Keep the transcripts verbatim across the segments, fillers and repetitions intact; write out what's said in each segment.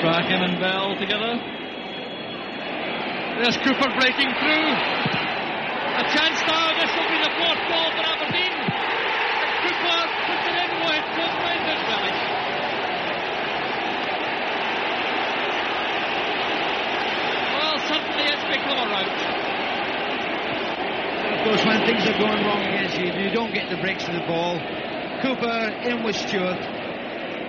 Strachan and Bell together. There's Cooper breaking through. A chance now. This will be the fourth goal for Aberdeen. And Cooper puts it in with both men as well. Well, suddenly it's become a rout. Of course, when things are going wrong against you, you don't get the breaks of the ball. Cooper in with Stewart.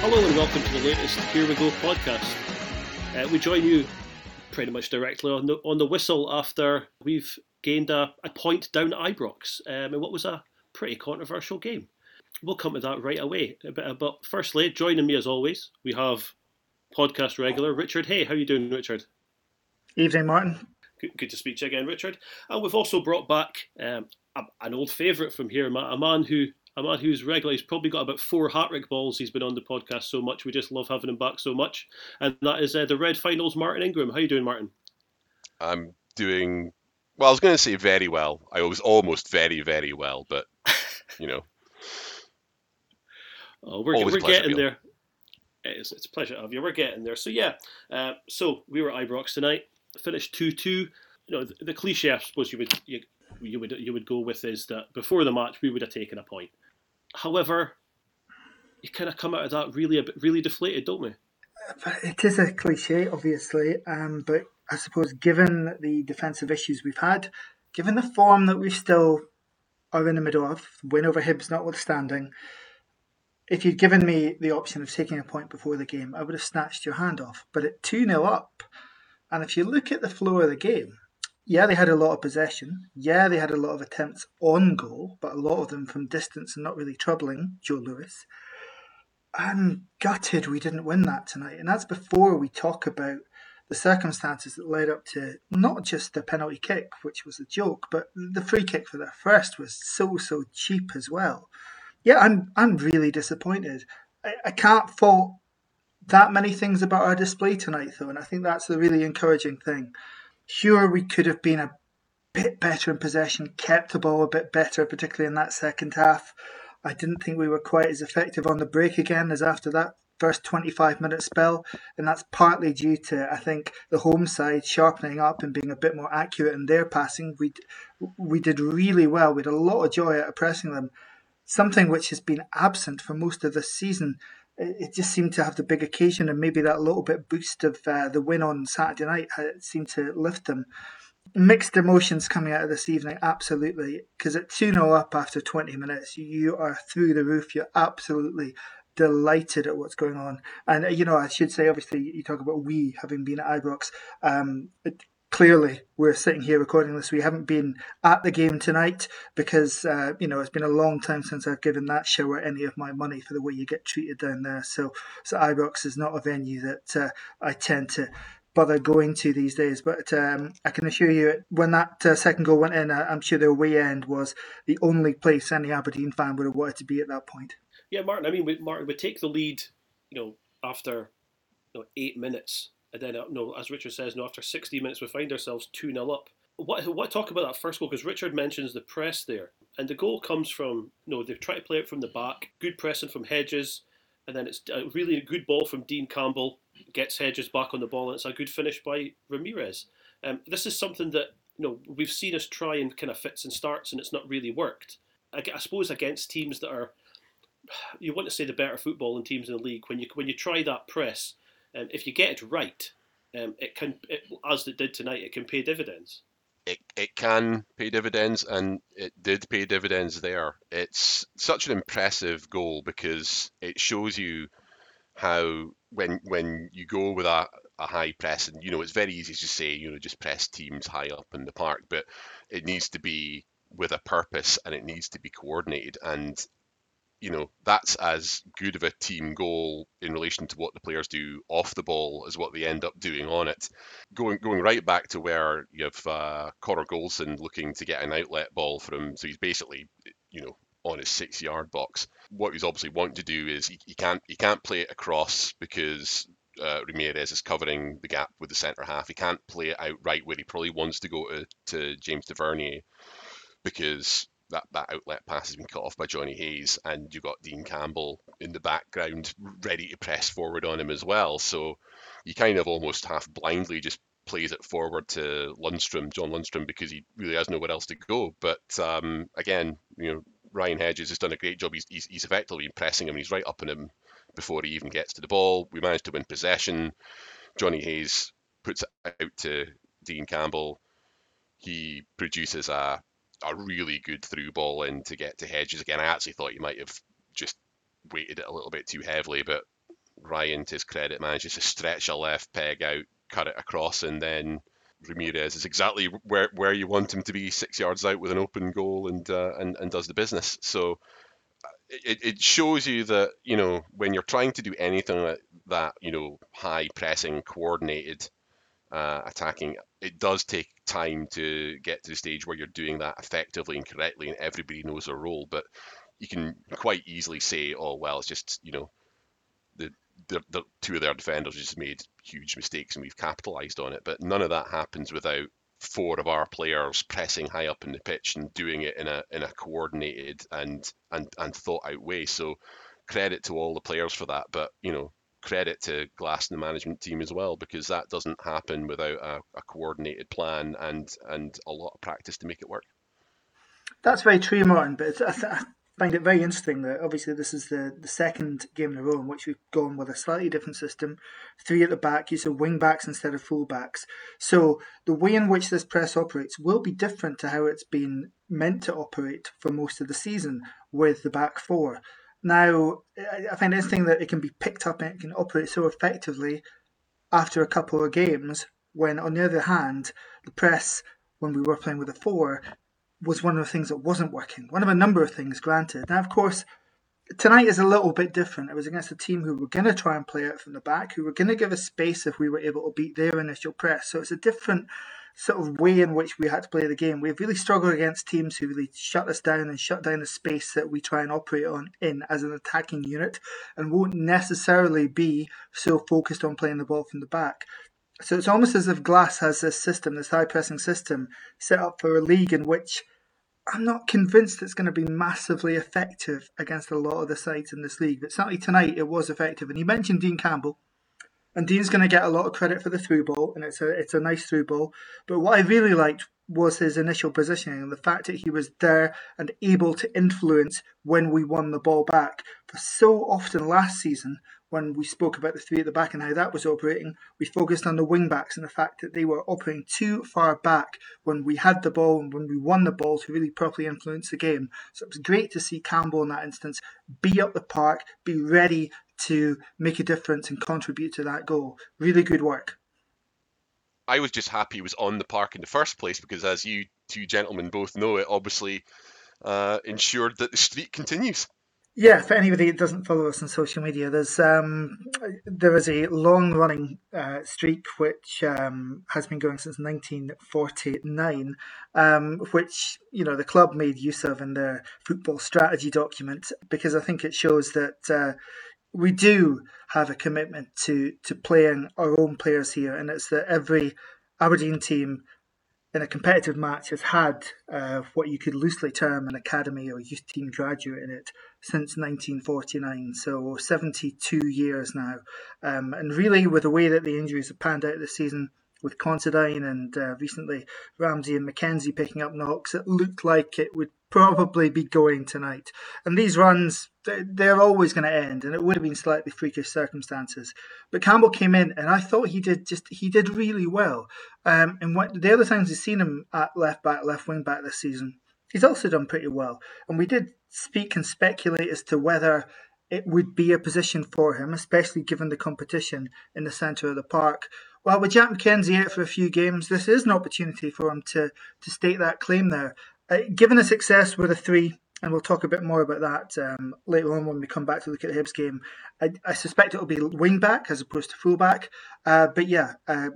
Hello and welcome to the latest Here We Go podcast. Uh, we join you pretty much directly on the, on the whistle after we've gained a, a point down at Ibrox um, in what was a pretty controversial game. We'll come to that right away. But, but firstly, joining me as always, we have podcast regular Richard Hey. How are you doing, Richard? Evening, Martin. Good, good to speak to you again, Richard. And we've also brought back um, a, an old favourite from here, a man who... A man who's regular, he's probably got about four Hartrick balls. He's been on the podcast so much. We just love having him back so much. And that is uh, the Red Finals, Martin Ingram. How you doing, Martin? I'm doing, well, I was going to say very well. I was almost very, very well, but, you know. oh, We're, we're getting there. It's, it's a pleasure to have you. We're getting there. So, yeah. Uh, so, we were at Ibrox tonight. Finished two two. You know, the, the cliche, I suppose, you would you, you would you would go with is that before the match, we would have taken a point. However, you kind of come out of that really a bit, really deflated, don't we? But it is a cliche, obviously, um, but I suppose given the defensive issues we've had, given the form that we still are in the middle of, win over Hibs notwithstanding, if you'd given me the option of taking a point before the game, I would have snatched your hand off. But at two nil up, and if you look at the flow of the game, yeah, they had a lot of possession. Yeah, they had a lot of attempts on goal, but a lot of them from distance and not really troubling Joe Lewis. I'm gutted we didn't win that tonight. And that's before we talk about the circumstances that led up to not just the penalty kick, which was a joke, but the free kick for their first was so, so cheap as well. Yeah, I'm I'm really disappointed. I, I can't fault that many things about our display tonight, though, and I think that's the really encouraging thing. Sure, we could have been a bit better in possession, kept the ball a bit better, particularly in that second half. I didn't think we were quite as effective on the break again as after that first twenty-five minute spell. And that's partly due to, I think, the home side sharpening up and being a bit more accurate in their passing. We we did really well. We had a lot of joy out of pressing them, something which has been absent for most of this season. It just seemed to have the big occasion, and maybe that little bit boost of uh, the win on Saturday night seemed to lift them. Mixed emotions coming out of this evening, absolutely. Because at two nil up after twenty minutes, you are through the roof. You're absolutely delighted at what's going on. And, you know, I should say, obviously, you talk about we having been at Ibrox. Um, it, Clearly, we're sitting here recording this. We haven't been at the game tonight because, uh, you know, it's been a long time since I've given that shower any of my money for the way you get treated down there. So, so Ibrox is not a venue that uh, I tend to bother going to these days. But um, I can assure you, when that uh, second goal went in, I'm sure their away end was the only place any Aberdeen fan would have wanted to be at that point. Yeah, Martin, I mean, we, Martin, we take the lead, you know, after you know, eight minutes. And then, no, as Richard says, no, after sixty minutes, we find ourselves two nil up. What, what talk about that first goal? Because Richard mentions the press there. And the goal comes from, you know, they try to play it from the back. Good pressing from Hedges. And then it's a really good ball from Dean Campbell. Gets Hedges back on the ball. And it's a good finish by Ramirez. Um, this is something that, you know, we've seen us try and kind of fits and starts, and it's not really worked. I, I suppose against teams that are, you want to say the better football and teams in the league, when you when you try that press, Um, if you get it right, um, it can, it, as it did tonight, it can pay dividends. It it can pay dividends, and it did pay dividends there. It's such an impressive goal because it shows you how when when you go with a, a high press, and you know it's very easy to say you know just press teams high up in the park, but it needs to be with a purpose and it needs to be coordinated. And you know, that's as good of a team goal in relation to what the players do off the ball as what they end up doing on it. Going going right back to where you have uh, Connor Goldson looking to get an outlet ball from, so he's basically, you know, on his six-yard box. What he's obviously wanting to do is he, he can't he can't play it across because uh, Ramirez is covering the gap with the centre half. He can't play it out right where he probably wants to go to, to James Tavernier because that, that outlet pass has been cut off by Johnny Hayes, and you've got Dean Campbell in the background ready to press forward on him as well. So he kind of almost half blindly just plays it forward to Lundstrom, John Lundstrom, because he really has nowhere else to go. But um, again, you know, Ryan Hedges has done a great job. He's, he's, he's effectively pressing him. He's right up on him before he even gets to the ball. We managed to win possession. Johnny Hayes puts it out to Dean Campbell. He produces a a really good through ball in to get to Hedges. Again, I actually thought you might have just weighted it a little bit too heavily, but Ryan, to his credit, manages to stretch a left peg out, cut it across, and then Ramirez is exactly where, where you want him to be, six yards out with an open goal, and uh, and, and does the business. So it, it shows you that, you know, when you're trying to do anything like that, you know, high pressing, coordinated uh, attacking, it does take time to get to the stage where you're doing that effectively and correctly, and everybody knows their role. But you can quite easily say, oh, well, it's just, you know, the The, the two of their defenders just made huge mistakes and we've capitalised on it. But none of that happens without four of our players pressing high up in the pitch and doing it in a in a coordinated and and and thought out way. So credit to all the players for that, but you know, credit to Glass and the management team as well, because that doesn't happen without a, a coordinated plan and and a lot of practice to make it work. That's very true, Martin, but it's, I, I... I find it very interesting that obviously this is the, the second game in a row in which we've gone with a slightly different system. Three at the back, use of wing backs instead of full backs. So the way in which this press operates will be different to how it's been meant to operate for most of the season with the back four. Now, I find it interesting that it can be picked up and it can operate so effectively after a couple of games, when on the other hand, the press, when we were playing with a four, was one of the things that wasn't working. One of a number of things, granted. Now, of course, tonight is a little bit different. It was against a team who were going to try and play out from the back, who were going to give us space if we were able to beat their initial press. So it's a different sort of way in which we had to play the game. We've really struggled against teams who really shut us down and shut down the space that we try and operate on in as an attacking unit, and won't necessarily be so focused on playing the ball from the back. So it's almost as if Glass has this system, this high-pressing system, set up for a league in which I'm not convinced it's going to be massively effective against a lot of the sides in this league. But certainly tonight, it was effective. And you mentioned Dean Campbell. And Dean's going to get a lot of credit for the through ball, and it's a, it's a nice through ball. But what I really liked was his initial positioning and the fact that he was there and able to influence when we won the ball back. For so often last season, when we spoke about the three at the back and how that was operating, we focused on the wing-backs and the fact that they were operating too far back when we had the ball and when we won the ball to really properly influence the game. So it was great to see Campbell in that instance be up the park, be ready to make a difference and contribute to that goal. Really good work. I was just happy he was on the park in the first place because, as you two gentlemen both know, it obviously uh, ensured that the streak continues. Yeah, for anybody that doesn't follow us on social media, there's um, there is a long-running uh, streak which um, has been going since nineteen forty-nine, um, which, you know, the club made use of in their football strategy document, because I think it shows that uh, we do have a commitment to, to playing our own players here, and it's that every Aberdeen team in a competitive match has had uh, what you could loosely term an academy or youth team graduate in it since nineteen forty-nine, so seventy-two years now. Um, and really, with the way that the injuries have panned out this season, with Considine and uh, recently Ramsey and McKenzie picking up knocks, it looked like it would probably be going tonight. And these runs, they're always going to end, and it would have been slightly freakish circumstances. But Campbell came in, and I thought he did just he did really well. Um, and what, the other times we've seen him at left back, left wing back this season, he's also done pretty well. And we did speak and speculate as to whether it would be a position for him, especially given the competition in the centre of the park. Well, with Jack McKenzie out for a few games, this is an opportunity for him to, to state that claim there. Uh, given the success with a three and we'll talk a bit more about that um, later on when we come back to look at the Hibs game. I, I suspect it'll be wing-back as opposed to full-back. Uh, but yeah, uh,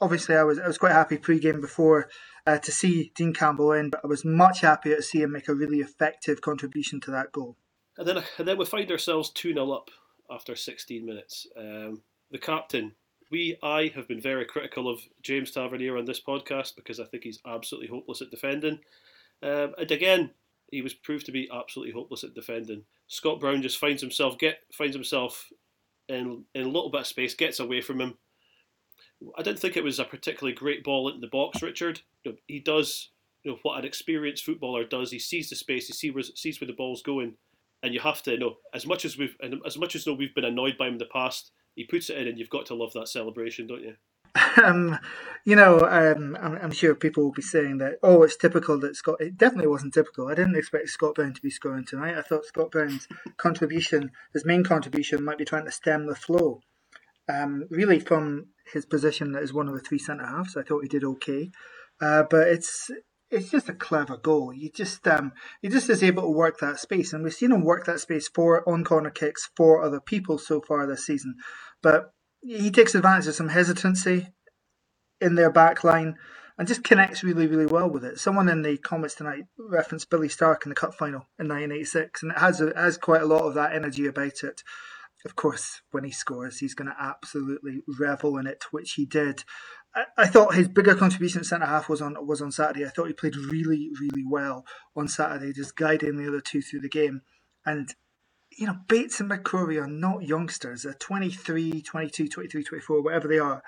obviously I was I was quite happy pre-game before uh, to see Dean Campbell in, but I was much happier to see him make a really effective contribution to that goal. And then, and then we find ourselves two nil up after sixteen minutes. Um, the captain... We, I, have been very critical of James Tavernier on this podcast because I think he's absolutely hopeless at defending. Um, and again, he was proved to be absolutely hopeless at defending. Scott Brown just finds himself get finds himself in in a little bit of space, gets away from him. I didn't think it was a particularly great ball into the box, Richard. You know, he does you know, what an experienced footballer does. He sees the space, he sees where, sees where the ball's going, and you have to you know as much as we've and as much as you know, we've been annoyed by him in the past. He puts it in, and you've got to love that celebration, don't you? Um, you know, um, I'm, I'm sure people will be saying that, oh, it's typical that Scott... It definitely wasn't typical. I didn't expect Scott Brown to be scoring tonight. I thought Scott Brown's contribution, his main contribution, might be trying to stem the flow. Um, really, from his position as one of the three centre-halves, I thought he did okay. Uh, but it's... It's just a clever goal. You just um, he just is able to work that space, and we've seen him work that space for on corner kicks for other people so far this season. But he takes advantage of some hesitancy in their back line and just connects really, really well with it. Someone in the comments tonight referenced Billy Stark in the Cup final in nineteen eighty-six, and it has a, has quite a lot of that energy about it. Of course, when he scores, he's going to absolutely revel in it, which he did. I, I thought his bigger contribution at centre-half was on was on Saturday. I thought he played really, really well on Saturday, just guiding the other two through the game. And, you know, Bates and McCrory are not youngsters. They're twenty-three, twenty-two, twenty-three, twenty-four, whatever they are.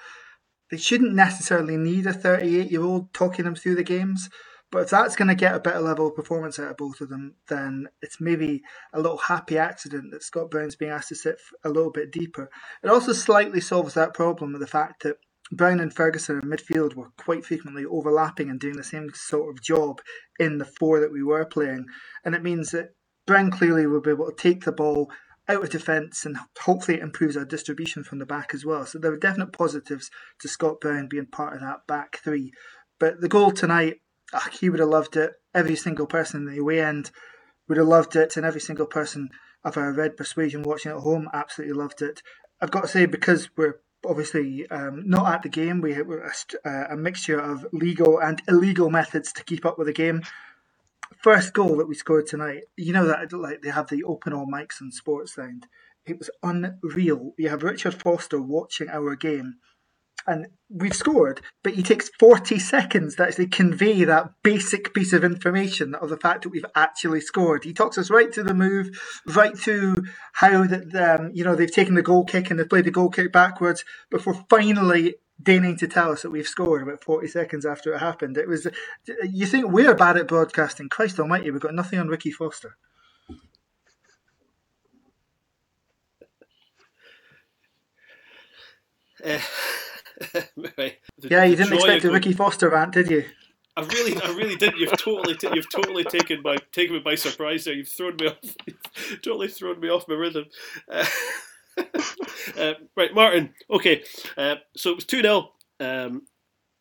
They shouldn't necessarily need a thirty-eight-year-old talking them through the games. But if that's going to get a better level of performance out of both of them, then it's maybe a little happy accident that Scott Brown's being asked to sit a little bit deeper. It also slightly solves that problem of the fact that Brown and Ferguson in midfield were quite frequently overlapping and doing the same sort of job in the four that we were playing. And it means that Brown clearly will be able to take the ball out of defence, and hopefully it improves our distribution from the back as well. So there were definite positives to Scott Brown being part of that back three. But the goal tonight... He would have loved it. Every single person in the away end would have loved it, and every single person of our red persuasion watching at home absolutely loved it. I've got to say, because we're obviously um, not at the game, we were a, a mixture of legal and illegal methods to keep up with the game. First goal that we scored tonight, you know that like they have the open all mics on Sportsound. It was unreal. You have Richard Foster watching our game. And we've scored, but he takes forty seconds to actually convey that basic piece of information of the fact that we've actually scored. He talks us right through the move, right through how that um, you know they've taken the goal kick and they've played the goal kick backwards before finally deigning to tell us that we've scored about forty seconds after it happened. It was, you think we're bad at broadcasting? Christ almighty, we've got nothing on Ricky Foster. Uh. Right. The, yeah, you didn't expect a Ricky Foster rant, did you? I really, I really didn't. You've totally, t- you've totally taken my, taken me by surprise there. You've thrown me off, you've totally thrown me off my rhythm. Uh, uh, right, Martin. Okay, uh, so it was two nil, um,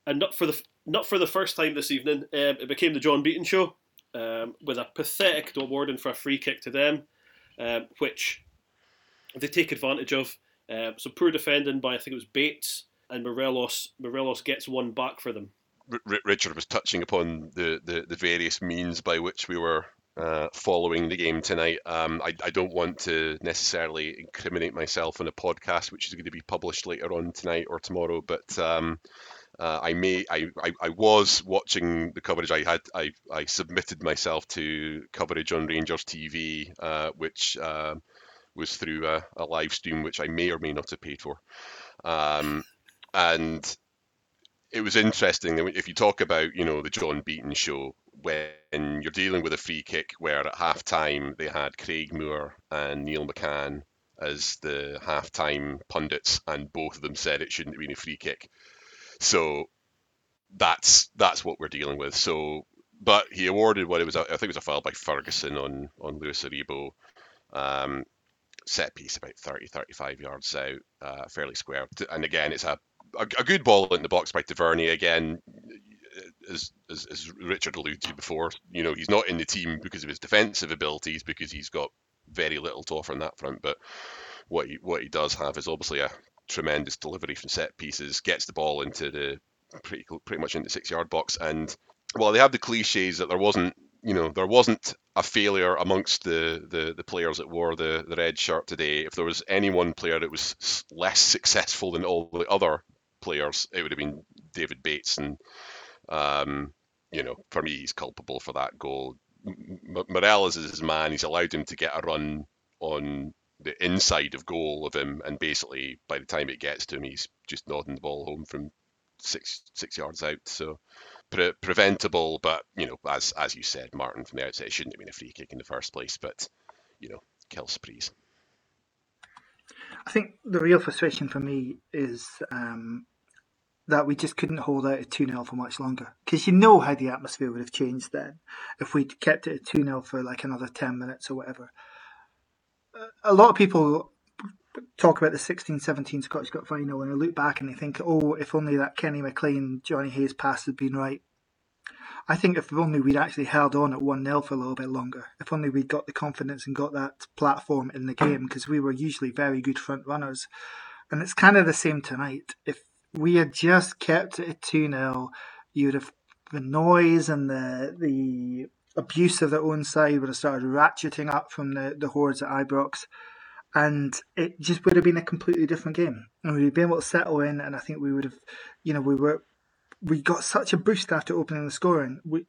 and not for the, not for the first time this evening. Um, it became the John Beaton show um, with a pathetic awarding for a free kick to them, um, which they take advantage of. Uh, so poor defending by I think it was Bates. And Morelos, Morelos gets one back for them. R- Richard was touching upon the, the, the various means by which we were uh, following the game tonight. Um, I, I don't want to necessarily incriminate myself on a podcast, which is going to be published later on tonight or tomorrow, but um, uh, I may I, I, I was watching the coverage I had. I, I submitted myself to coverage on Rangers T V, uh, which uh, was through a, a live stream, which I may or may not have paid for. Um, And it was interesting that if you talk about, you know, the John Beaton show, when you're dealing with a free kick where at halftime they had Craig Moore and Neil McCann as the halftime pundits, and both of them said it shouldn't have been a free kick. So that's that's what we're dealing with. So, but he awarded what it was, I think it was a foul by Ferguson on on Luis Aribo. Um, set piece about thirty, thirty-five yards out, uh, fairly square. And again, it's a A, a good ball in the box by Tavernier. Again, as, as as Richard alluded to before, you know, he's not in the team because of his defensive abilities, because he's got very little to offer on that front. But what he what he does have is obviously a tremendous delivery from set pieces, gets the ball into the pretty pretty much into the six yard box. And while they have the cliches that there wasn't, you know, there wasn't a failure amongst the, the, the players that wore the, the red shirt today. If there was any one player that was less successful than all the other players, it would have been David Bates. And, um, you know, for me, he's culpable for that goal. M- Morales is his man. He's allowed him to get a run on the inside of goal of him. And basically, by the time it gets to him, he's just nodding the ball home from six six yards out. So... Pre- preventable, but you know, as as you said, Martin, from the outset, it shouldn't have been a free kick in the first place. But you know, kill sprees. I think the real frustration for me is um, that we just couldn't hold out at two nil for much longer, because you know how the atmosphere would have changed then if we'd kept it at two nil for like another ten minutes or whatever. A lot of people talk about the sixteen seventeen Scottish Cup final, and I look back and I think, oh, if only that Kenny McLean, Johnny Hayes pass had been right. I think if only we'd actually held on at one nil for a little bit longer, if only we'd got the confidence and got that platform in the game, because we were usually very good front runners. And it's kind of the same tonight. If we had just kept it at two nil, you would have the noise and the the abuse of their own side would have started ratcheting up from the, the hordes at Ibrox. And it just would have been a completely different game, and we'd have been able to settle in. And I think we would have, you know, we were, we got such a boost after opening the scoring. We,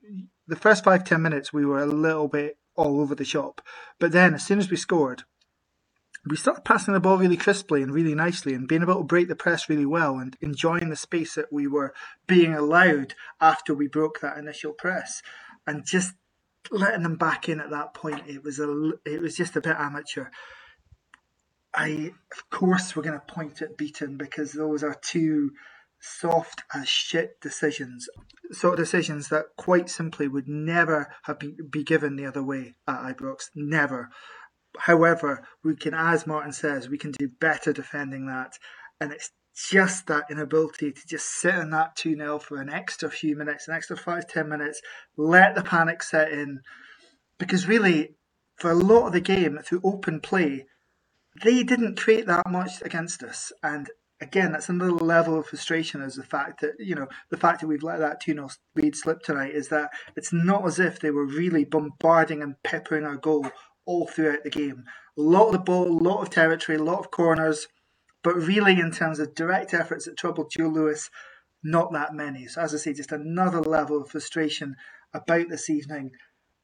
the first five ten minutes, we were a little bit all over the shop, but then as soon as we scored, we started passing the ball really crisply and really nicely, and being able to break the press really well, and enjoying the space that we were being allowed after we broke that initial press, and just letting them back in at that point. It was a, it was just a bit amateur. I, of course, we're going to point at Beaton, because those are two soft as shit decisions, sort of decisions that quite simply would never have been be given the other way at Ibrox. Never. However, we can, as Martin says, we can do better defending that, and it's just that inability to just sit in that two nil for an extra few minutes, an extra five, ten minutes, let the panic set in, because really, for a lot of the game, through open play, they didn't create that much against us. And again, that's another level of frustration, is the fact that, you know, the fact that we've let that two nil lead slip tonight, is that it's not as if they were really bombarding and peppering our goal all throughout the game. A lot of the ball, a lot of territory, a lot of corners, but really in terms of direct efforts that troubled Joe Lewis, not that many. So as I say, just another level of frustration about this evening.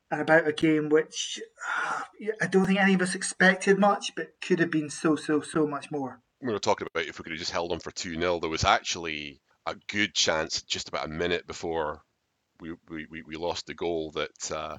And about a game which uh, I don't think any of us expected much, but could have been so, so, so much more. We were talking about if we could have just held on for two nil. There was actually a good chance just about a minute before we we, we lost the goal that uh,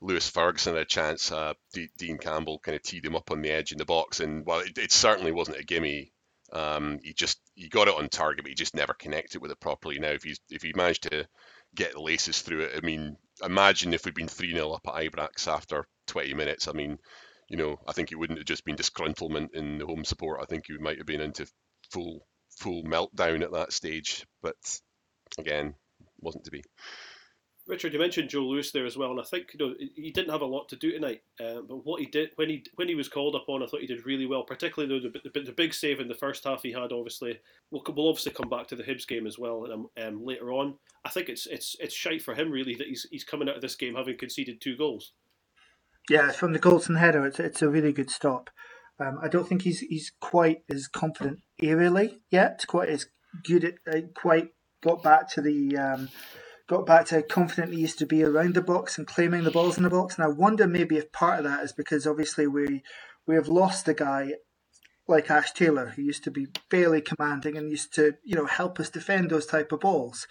Lewis Ferguson had a chance. Uh, D- Dean Campbell kind of teed him up on the edge in the box. And while it, it certainly wasn't a gimme, um, he just he got it on target, but he just never connected with it properly. Now, if he's, if he managed to get the laces through it, I mean... Imagine if we'd been three nil up at Ibrox after twenty minutes. I mean, you know, I think it wouldn't have just been disgruntlement in the home support. I think you might have been into full full meltdown at that stage. But again, wasn't to be. Richard, you mentioned Joe Lewis there as well, and I think, you know, he didn't have a lot to do tonight. Uh, but what he did when he when he was called upon, I thought he did really well. Particularly the the, the big save in the first half he had. Obviously, we'll, we'll obviously come back to the Hibs game as well um, um, later on. I think it's it's it's shite for him really that he's he's coming out of this game having conceded two goals. Yeah, from the Goldson header, it's it's a really good stop. Um, I don't think he's he's quite as confident aerially yet. Quite as good at uh, quite got back to the. Um, got back to how confident he used to be around the box and claiming the balls in the box. And I wonder maybe if part of that is because obviously we we have lost a guy like Ash Taylor, who used to be fairly commanding and used to, you know, help us defend those type of balls.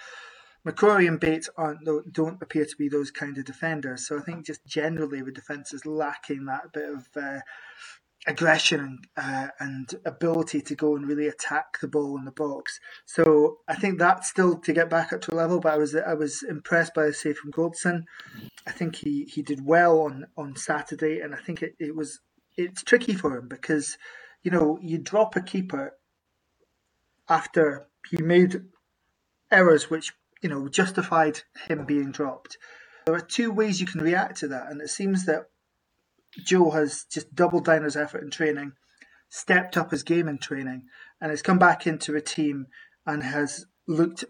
McCrory and Bates aren't don't appear to be those kind of defenders. So I think just generally the defence is lacking that bit of uh, aggression and, uh, and ability to go and really attack the ball in the box. So I think that's still to get back up to a level, but I was I was impressed by the save from Goldson. I think he, he did well on, on Saturday, and I think it, it was it's tricky for him because, you know, you drop a keeper after he made errors which you know, justified him being dropped. There are two ways you can react to that, and it seems that Joe has just doubled down his effort in training, stepped up his game in training, and has come back into a team and has looked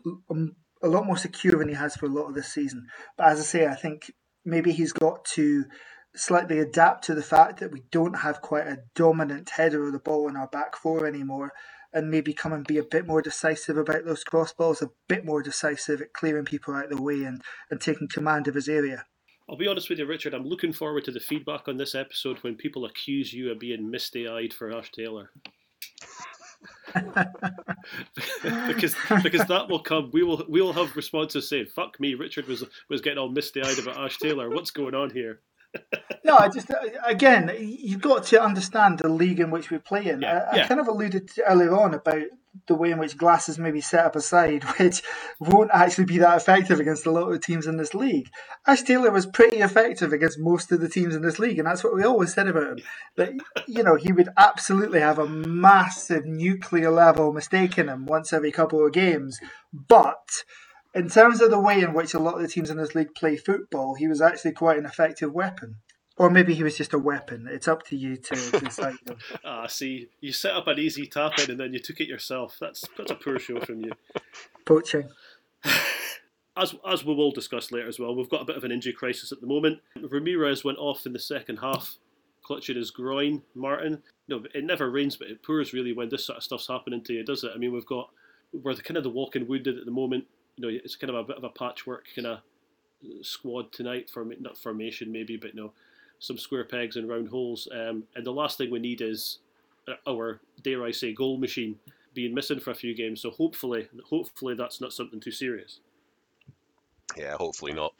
a lot more secure than he has for a lot of this season. But as I say, I think maybe he's got to slightly adapt to the fact that we don't have quite a dominant header of the ball in our back four anymore, and maybe come and be a bit more decisive about those cross balls, a bit more decisive at clearing people out of the way and, and taking command of his area. I'll be honest with you, Richard, I'm looking forward to the feedback on this episode when people accuse you of being misty-eyed for Ash Taylor. because because that will come. We will we will have responses saying, fuck me, Richard was was getting all misty-eyed about Ash Taylor. What's going on here? No, I just, again, you've got to understand the league in which we play in. Yeah, I, yeah. I kind of alluded to earlier on about the way in which Glass is maybe set up a side, which won't actually be that effective against a lot of teams in this league. Ash Taylor was pretty effective against most of the teams in this league, and that's what we always said about him. That, you know, he would absolutely have a massive nuclear level mistake in him once every couple of games, but in terms of the way in which a lot of the teams in this league play football, he was actually quite an effective weapon. Or maybe he was just a weapon. It's up to you to decide. Ah, see, you set up an easy tap-in and then you took it yourself. That's that's a poor show from you. Poaching. As as we will discuss later as well, we've got a bit of an injury crisis at the moment. Ramirez went off in the second half, clutching his groin. Martin, no, it never rains, but it pours really when this sort of stuff's happening to you, does it? I mean, we've got, we're the kind of the walking wounded at the moment. You know, it's kind of a bit of a patchwork kind of squad tonight, for not formation maybe, but no, some square pegs and round holes. Um, and the last thing we need is our, dare I say, goal machine being missing for a few games. So hopefully, hopefully that's not something too serious. Yeah, hopefully not.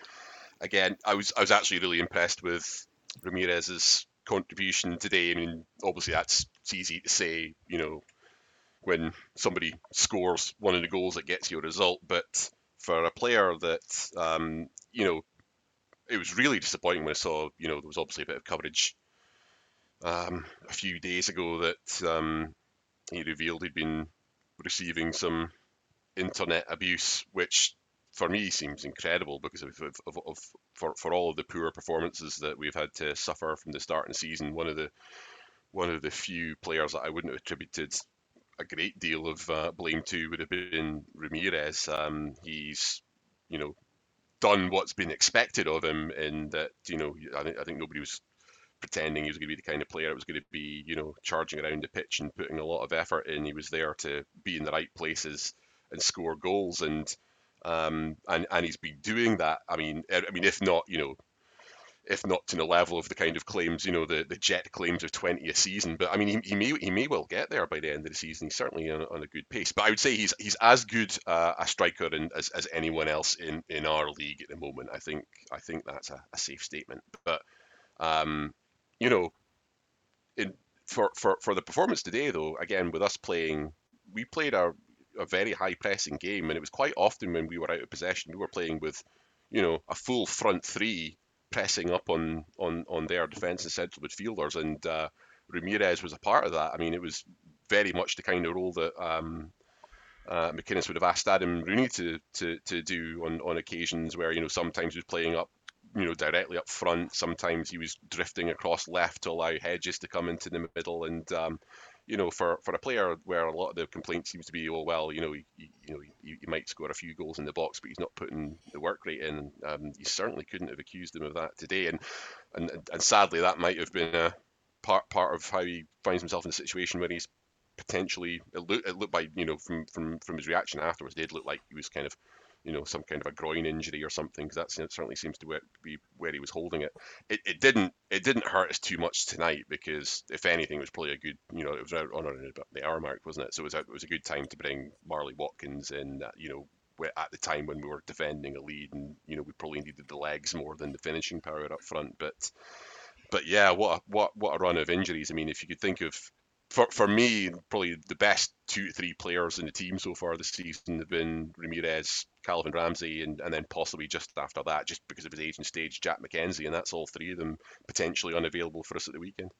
Again, I was I was actually really impressed with Ramirez's contribution today. I mean, obviously that's it's easy to say, you know, when somebody scores one of the goals that gets you a result. But for a player that, um, you know, it was really disappointing when I saw, you know, there was obviously a bit of coverage um, a few days ago that um, he revealed he'd been receiving some internet abuse, which for me seems incredible because of, of, of for, for all of the poor performances that we've had to suffer from the start of the season. One of the, one of the few players that I wouldn't have attributed a great deal of uh, blame to would have been Ramirez. Um, he's, you know, done what's been expected of him, in that, you know, I, th- I think nobody was pretending he was going to be the kind of player that was going to be, you know, charging around the pitch and putting a lot of effort in. He was there to be in the right places and score goals, and um, and and he's been doing that. I mean, I mean, if not, you know, if not to the level of the kind of claims, you know, the, the Jet claims of twenty a season. But I mean, he, he may he may well get there by the end of the season. He's certainly on, on a good pace. But I would say he's he's as good uh, a striker in, as as anyone else in, in our league at the moment. I think I think that's a, a safe statement. But um, you know, in for, for, for the performance today, though, again with us playing, we played a a very high pressing game, and it was quite often when we were out of possession, we were playing with, you know, a full front three, pressing up on, on, on their defence and central midfielders, and uh, Ramirez was a part of that. I mean, it was very much the kind of role that um, uh, McInnes would have asked Adam Rooney to to, to do on, on occasions where, you know, sometimes he was playing up, you know, directly up front, sometimes he was drifting across left to allow Hedges to come into the middle, and um, you know, for, for a player where a lot of the complaint seems to be, oh well, you know, he, he, you know, he, he might score a few goals in the box, but he's not putting the work rate in. Um, you certainly couldn't have accused him of that today, and and and sadly, that might have been a part part of how he finds himself in a situation where he's potentially, it looked, it looked by, you know, from, from, from his reaction afterwards, it did look like he was kind of, you know, some kind of a groin injury or something, because that certainly seems to be where he was holding it. It it didn't it didn't hurt us too much tonight, because if anything, it was probably a good, you know, it was out on the hour mark, wasn't it? So it was a, it was a good time to bring Marley Watkins in, uh, you know, at the time when we were defending a lead, and, you know, we probably needed the legs more than the finishing power up front. But but yeah, what a, what what a run of injuries. I mean, if you could think of, For for me, probably the best two to three players in the team so far this season have been Ramirez, Calvin Ramsey, and, and then possibly just after that, just because of his age and stage, Jack McKenzie, and that's all three of them potentially unavailable for us at the weekend.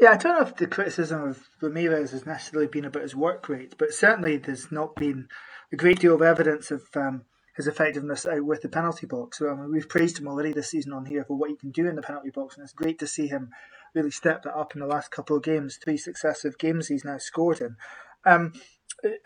Yeah, I don't know if the criticism of Ramirez has necessarily been about his work rate, but certainly there's not been a great deal of evidence of um, his effectiveness out with the penalty box. So, I mean, we've praised him already this season on here for what he can do in the penalty box, and it's great to see him really step that up in the last couple of games, three successive games he's now scored in. Um,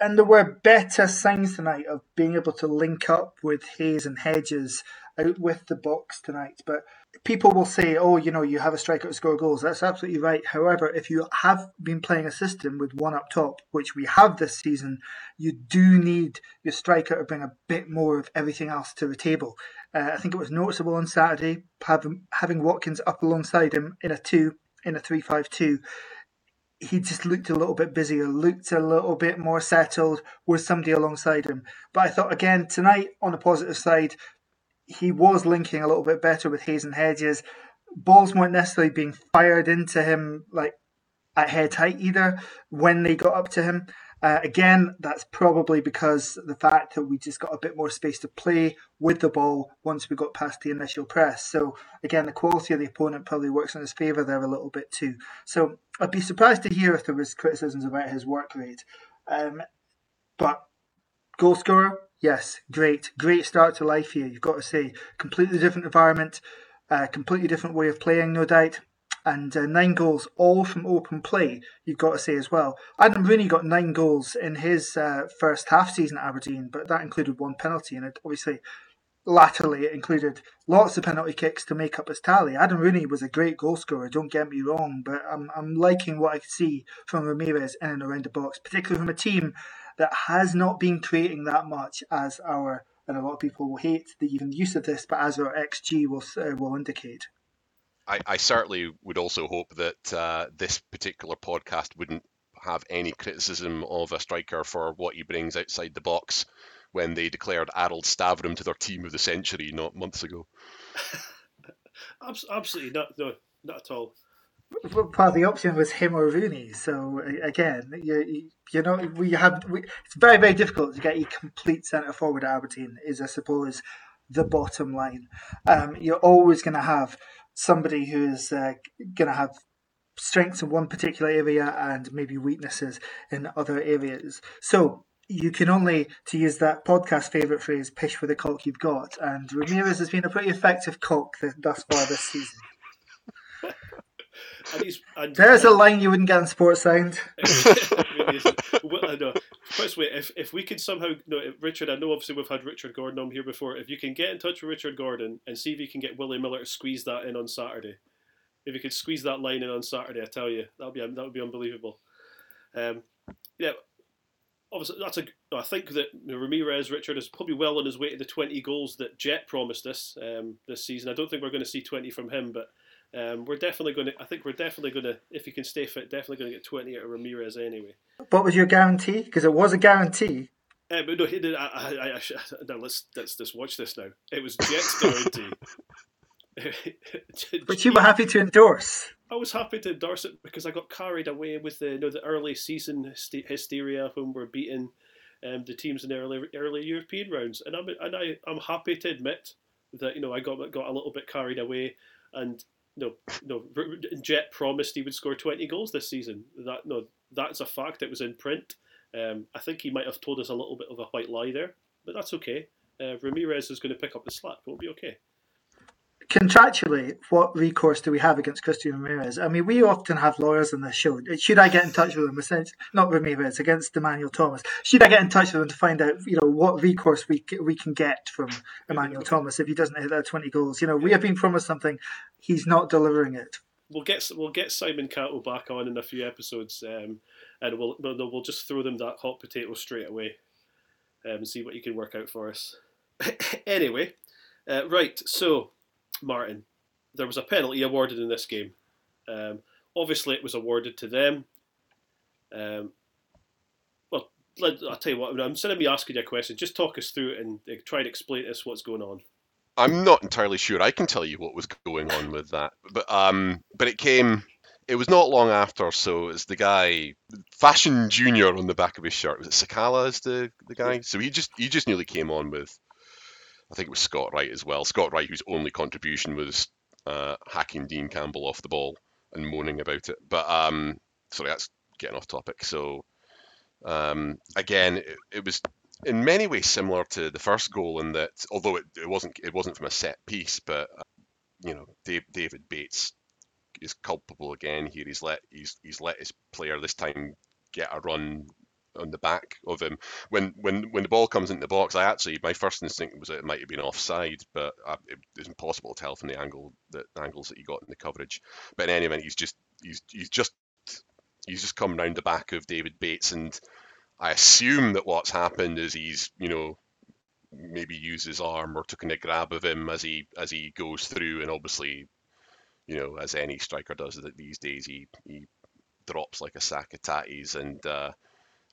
and there were better signs tonight of being able to link up with Hayes and Hedges out with the box tonight. But people will say, oh, you know, you have a striker to score goals. That's absolutely right. However, if you have been playing a system with one up top, which we have this season, you do need your striker to bring a bit more of everything else to the table. Uh, I think it was noticeable on Saturday, having, having Watkins up alongside him in a two, in a three five two. He just looked a little bit busier, looked a little bit more settled with somebody alongside him. But I thought, again, tonight, on the positive side, he was linking a little bit better with Hayes and Hedges. Balls weren't necessarily being fired into him like at head height either when they got up to him. Uh, again, that's probably because of the fact that we just got a bit more space to play with the ball once we got past the initial press. So again, the quality of the opponent probably works in his favour there a little bit too. So I'd be surprised to hear if there was criticisms about his work rate. Um, but goal scorer, yes, great. Great start to life here, you've got to say. Completely different environment, uh, completely different way of playing, no doubt. And uh, nine goals, all from open play, you've got to say as well. Adam Rooney got nine goals in his uh, first half season at Aberdeen, but that included one penalty. And it obviously, latterly, it included lots of penalty kicks to make up his tally. Adam Rooney was a great goal scorer, don't get me wrong, but I'm, I'm liking what I see from Ramirez in and around the box, particularly from a team that has not been creating that much as our, and a lot of people will hate the even use of this, but as our X G will uh, will indicate. I, I certainly would also hope that uh, this particular podcast wouldn't have any criticism of a striker for what he brings outside the box when they declared Harold Stavrum to their team of the century not months ago. Absolutely not, no, not at all. Well, part of the option was him or Rooney. So again, you, you know, we have we, it's very, very difficult to get a complete centre forward at Aberdeen. Is I suppose the bottom line. Um, you're always going to have somebody who is uh, going to have strengths in one particular area and maybe weaknesses in other areas. So you can only, to use that podcast favourite phrase, "pish for the cock you've got." And Ramirez has been a pretty effective cock thus far this season. And he's, and There's uh, a line you wouldn't get on Sports Sound. Well, no. Firstly, if if we could somehow, no, Richard, I know obviously we've had Richard Gordon on here before. If you can get in touch with Richard Gordon and see if you can get Willie Miller to squeeze that in on Saturday, if you could squeeze that line in on Saturday, I tell you that would be that would be unbelievable. Um, yeah, obviously that's a. I think that Ramirez, Richard, is probably well on his way to the twenty goals that Jet promised us um, this season. I don't think we're going to see twenty from him, but. Um, we're definitely going to, I think we're definitely going to, if he can stay fit, definitely going to get twenty out of Ramirez anyway. What was your guarantee? Because it was a guarantee. Uh, but no, he did, I, I, I, no let's, let's just watch this now. It was Jet's guarantee. But you were happy to endorse. I was happy to endorse it because I got carried away with the, you know, the early season hysteria when we're beating um, the teams in the early, early European rounds. And I'm and I, I'm happy to admit that, you know, I got got a little bit carried away and No, no. Jet promised he would score twenty goals this season. That no, that's a fact. It was in print. Um, I think he might have told us a little bit of a white lie there, but that's okay. Uh, Ramirez is going to pick up the slack. It'll be okay. Contractually, what recourse do we have against Christian Ramirez? I mean, we often have lawyers on this show. Should I get in touch with him? Essentially, not Ramirez, against Emmanuel Thomas. Should I get in touch with him to find out, you know, what recourse we we can get from Emmanuel Thomas if he doesn't hit that twenty goals? You know, we have been promised something. He's not delivering it. We'll get we'll get Simon Cattle back on in a few episodes, um, and we'll we'll just throw them that hot potato straight away, um, and see what he can work out for us. Anyway, uh, right, so. Martin, there was a penalty awarded in this game. Um, obviously, it was awarded to them. Um, well, let, I'll tell you what, I'm sitting me asking you a question. Just talk us through it and try and explain to us what's going on. I'm not entirely sure. I can tell you what was going on with that. But um, but it came... It was not long after, so it's the guy, Fashion Junior on the back of his shirt. Was it Sakala is the, the guy? So he just he just nearly came on with... I think it was Scott Wright as well. Scott Wright, whose only contribution was uh, hacking Dean Campbell off the ball and moaning about it. But um, sorry, that's getting off topic. So um, again, it, it was in many ways similar to the first goal in that, although it, it wasn't it wasn't from a set piece, but uh, you know, Dave, David Bates is culpable again here. He's let he's he's let his player this time get a run on the back of him. When when when the ball comes into the box, I actually my first instinct was that it might have been offside, but I, it, it's impossible to tell from the angle that angles that he got in the coverage. But in any event, he's just he's he's just he's just come round the back of David Bates, and I assume that what's happened is he's you know maybe used his arm or took a grab of him as he as he goes through, and obviously, you know, as any striker does these days, he he drops like a sack of tatties, and uh,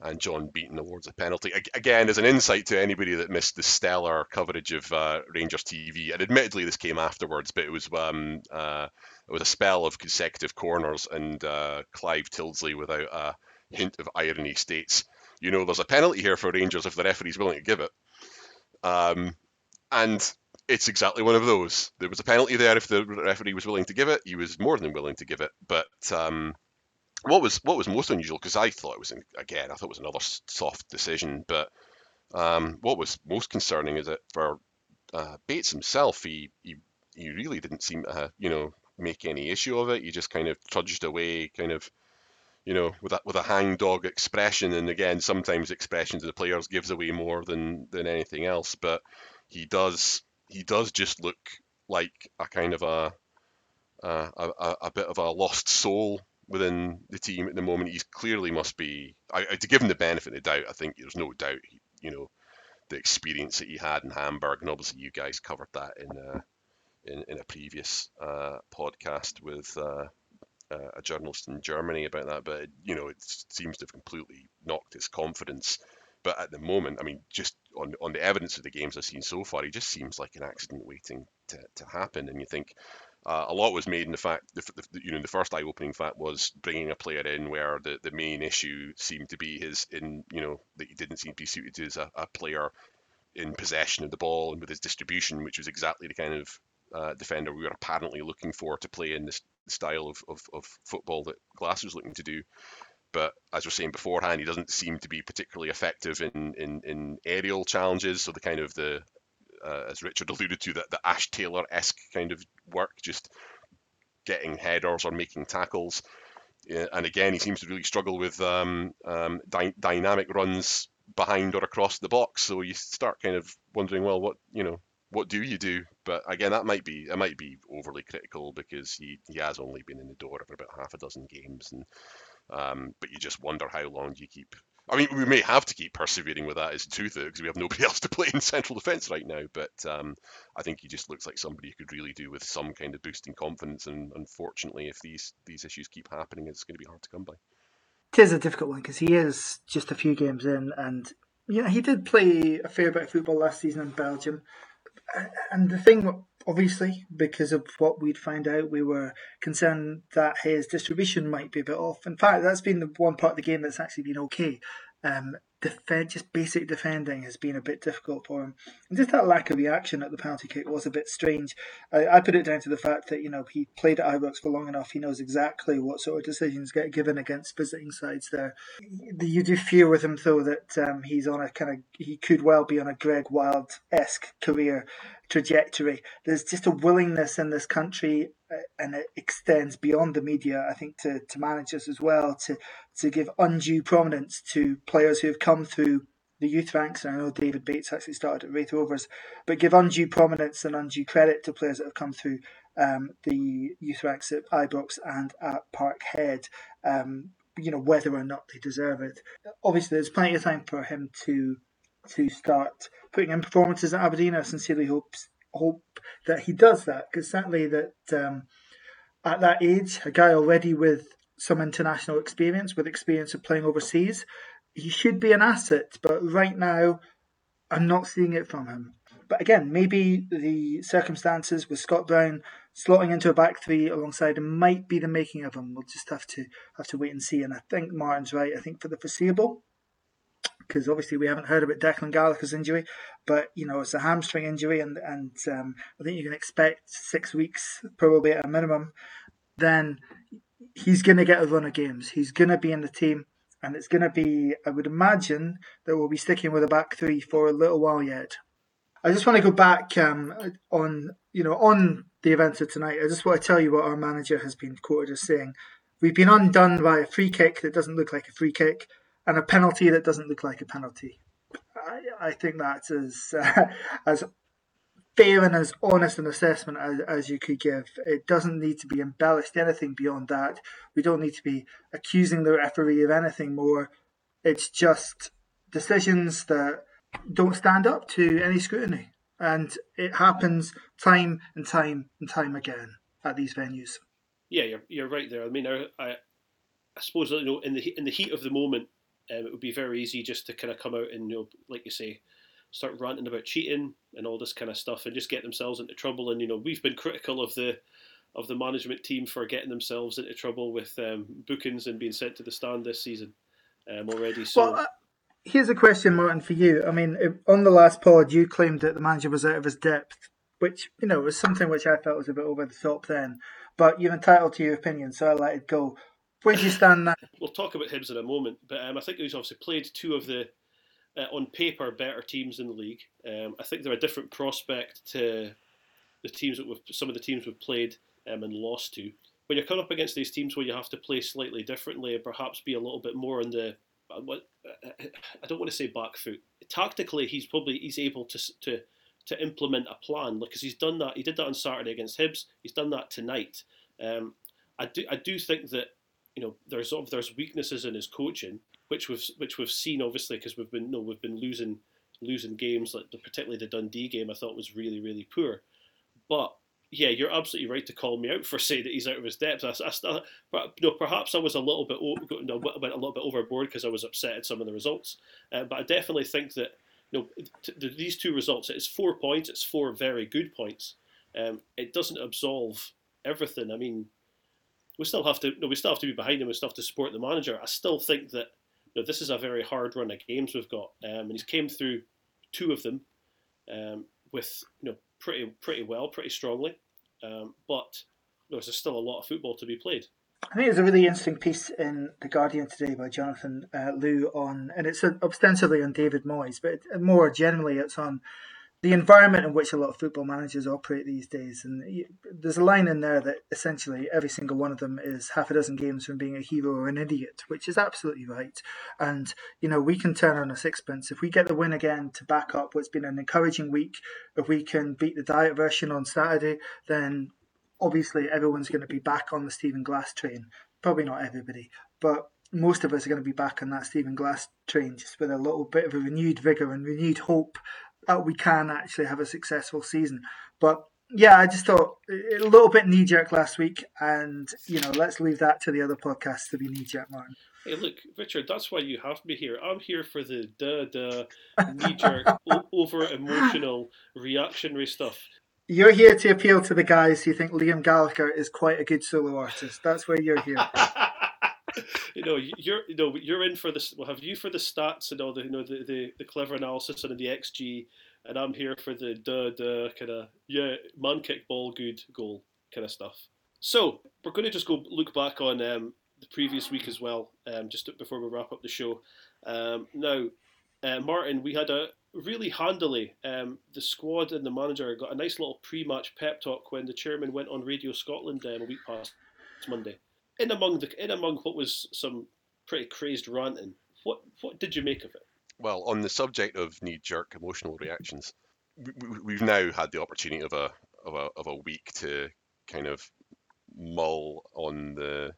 and John Beaton awards a penalty. Again, as an insight to anybody that missed the stellar coverage of uh, Rangers T V, and admittedly this came afterwards, but it was um uh it was a spell of consecutive corners, and uh, Clive Tildesley, without a hint of irony, states, you know, there's a penalty here for Rangers if the referee's willing to give it. Um, and it's exactly one of those. There was a penalty there if the referee was willing to give it. He was more than willing to give it. But um, what was what was most unusual, because I thought it was, again, I thought it was another soft decision, but um, what was most concerning is that for uh, Bates himself, he, he he really didn't seem to, uh, you know, make any issue of it. He just kind of trudged away, kind of, you know, with a, with a hang dog expression. And again, sometimes expressions of the players gives away more than, than anything else. But he does he does just look like a kind of a a, a, a bit of a lost soul within the team at the moment. He clearly must be, I, I, to give him the benefit of the doubt, I think there's no doubt, he, you know, the experience that he had in Hamburg, and obviously you guys covered that in a, in, in a previous uh, podcast with... Uh, Uh, a journalist in Germany about that, but it, you know, it seems to have completely knocked his confidence. But at the moment, I mean, just on on the evidence of the games I've seen so far, he just seems like an accident waiting to, to happen. And you think uh, a lot was made in the fact, the, the, you know, the first eye-opening fact was bringing a player in where the, the main issue seemed to be his, in you know, that he didn't seem to be suited to as a, a player in possession of the ball and with his distribution, which was exactly the kind of uh, defender we were apparently looking for to play in this style of, of, of football that Glass was looking to do. But as we're saying beforehand, he doesn't seem to be particularly effective in in, in aerial challenges. So the kind of the, uh, as Richard alluded to, that the Ash Taylor-esque kind of work, just getting headers or making tackles. And again, he seems to really struggle with um, um, dy- dynamic runs behind or across the box. So you start kind of wondering, well, what, you know, what do you do? But again, that might be it might be overly critical because he, he has only been in the door for about half a dozen games, and um, but you just wonder how long do you keep. I mean, we may have to keep persevering with that as truth because we have nobody else to play in central defence right now. But um, I think he just looks like somebody who could really do with some kind of boosting confidence. And unfortunately, if these these issues keep happening, it's going to be hard to come by. It is a difficult one because he is just a few games in, and you know, he did play a fair bit of football last season in Belgium. And the thing, obviously, because of what we'd find out, we were concerned that his distribution might be a bit off. In fact, that's been the one part of the game that's actually been okay. Um, defend, just basic defending has been a bit difficult for him. And just that lack of reaction at the penalty kick was a bit strange. I, I put it down to the fact that, you know, he played at Ibrox for long enough. He knows exactly what sort of decisions get given against visiting sides there. You do fear with him, though, that um, he's on a kind of, he could well be on a Greg Wild-esque career trajectory. There's just a willingness in this country, and it extends beyond the media, I think, to, to managers as well, to, to give undue prominence to players who have come through the youth ranks. And I know David Bates actually started at Wraith Rovers, but give undue prominence and undue credit to players that have come through um, the youth ranks at Ibrox and at Parkhead, um, you know, whether or not they deserve it. Obviously, there's plenty of time for him to to start putting in performances at Aberdeen. I sincerely hope hope that he does that, because certainly that um, at that age, a guy already with some international experience, with experience of playing overseas, he should be an asset. But right now, I'm not seeing it from him. But again, maybe the circumstances with Scott Brown slotting into a back three alongside him might be the making of him. We'll just have to have to wait and see. And I think Martin's right. I think for the foreseeable, because obviously we haven't heard about Declan Gallagher's injury, but, you know, it's a hamstring injury, and, and um, I think you can expect six weeks probably at a minimum. Then he's going to get a run of games. He's going to be in the team, and it's going to be, I would imagine, that we'll be sticking with a back three for a little while yet. I just want to go back um, on, you know, on the events of tonight. I just want to tell you what our manager has been quoted as saying. We've been undone by a free kick that doesn't look like a free kick and a penalty that doesn't look like a penalty. I, I think that's as uh, as fair and as honest an assessment as, as you could give. It doesn't need to be embellished anything beyond that. We don't need to be accusing the referee of anything more. It's just decisions that don't stand up to any scrutiny. And it happens time and time and time again at these venues. Yeah, you're you're right there. I mean, I I, I suppose, you know, in the in the heat of the moment, um, it would be very easy just to kind of come out and, you know, like you say, start ranting about cheating and all this kind of stuff, and just get themselves into trouble. And, you know, we've been critical of the of the management team for getting themselves into trouble with um, bookings and being sent to the stand this season um, already. So. Well, uh, here's a question, Martin, for you. I mean, if, on the last pod, you claimed that the manager was out of his depth, which, you know, was something which I felt was a bit over the top then. But you're entitled to your opinion, so I let it go. Where do you stand now? We'll talk about Hibs in a moment, but um, I think he's obviously played two of the, uh, on paper, better teams in the league. Um, I think they're a different prospect to the teams that we've, some of the teams we've played um, and lost to. When you're coming up against these teams where you have to play slightly differently and perhaps be a little bit more on the, I don't want to say back foot. Tactically, he's probably he's able to to. to implement a plan, because he's done that. He did that on Saturday against Hibs. He's done that tonight. Um, I do, I do think that, you know, there's sort of, there's weaknesses in his coaching, which we've which we've seen obviously, because we've been you know, we've been losing losing games, like the, particularly the Dundee game. I thought was really really poor. But yeah, you're absolutely right to call me out for saying that he's out of his depth. I, I, but, you know, perhaps I was a little bit you know, went a little bit overboard because I was upset at some of the results. Uh, but I definitely think that. You know, these two results, it's four points, it's four very good points. Um, it doesn't absolve everything. I mean, we still have to you know, we still have to be behind him, we still have to support the manager. I still think that you know, this is a very hard run of games we've got. Um, and he's came through two of them um, with you know pretty pretty well, pretty strongly. Um, but you know, there's still a lot of football to be played. I think there's a really interesting piece in The Guardian today by Jonathan uh, Liu on, and it's ostensibly on David Moyes, but it, more generally it's on the environment in which a lot of football managers operate these days. And you, there's a line in there that essentially every single one of them is half a dozen games from being a hero or an idiot, which is absolutely right. And, you know, we can turn on a sixpence. If we get the win again to back up what's been an encouraging week, if we can beat the Diet version on Saturday, then obviously, everyone's going to be back on the Stephen Glass train. Probably not everybody, but most of us are going to be back on that Stephen Glass train, just with a little bit of a renewed vigour and renewed hope that we can actually have a successful season. But yeah, I just thought a little bit knee-jerk last week, and you know, let's leave that to the other podcasts to be knee-jerk, Martin. Hey, look, Richard, that's why you have me here. I'm here for the da-da, knee-jerk, o- over-emotional, reactionary stuff. You're here to appeal to the guys who think Liam Gallagher is quite a good solo artist. That's why you're here. you know, you're you know, you're in for this. We'll have you for the stats and all the you know the, the, the clever analysis and the X G, and I'm here for the duh duh kind of yeah man kick ball good goal kind of stuff. So we're going to just go look back on um, the previous week as well, um, just before we wrap up the show. Um, now, uh, Martin, we had a. Really handily, um, the squad and the manager got a nice little pre-match pep talk when the chairman went on Radio Scotland um, a week past Monday. In among the in among what was some pretty crazed ranting, what what did you make of it? Well, on the subject of knee-jerk emotional reactions, we, we've now had the opportunity of a of a of a week to kind of mull on the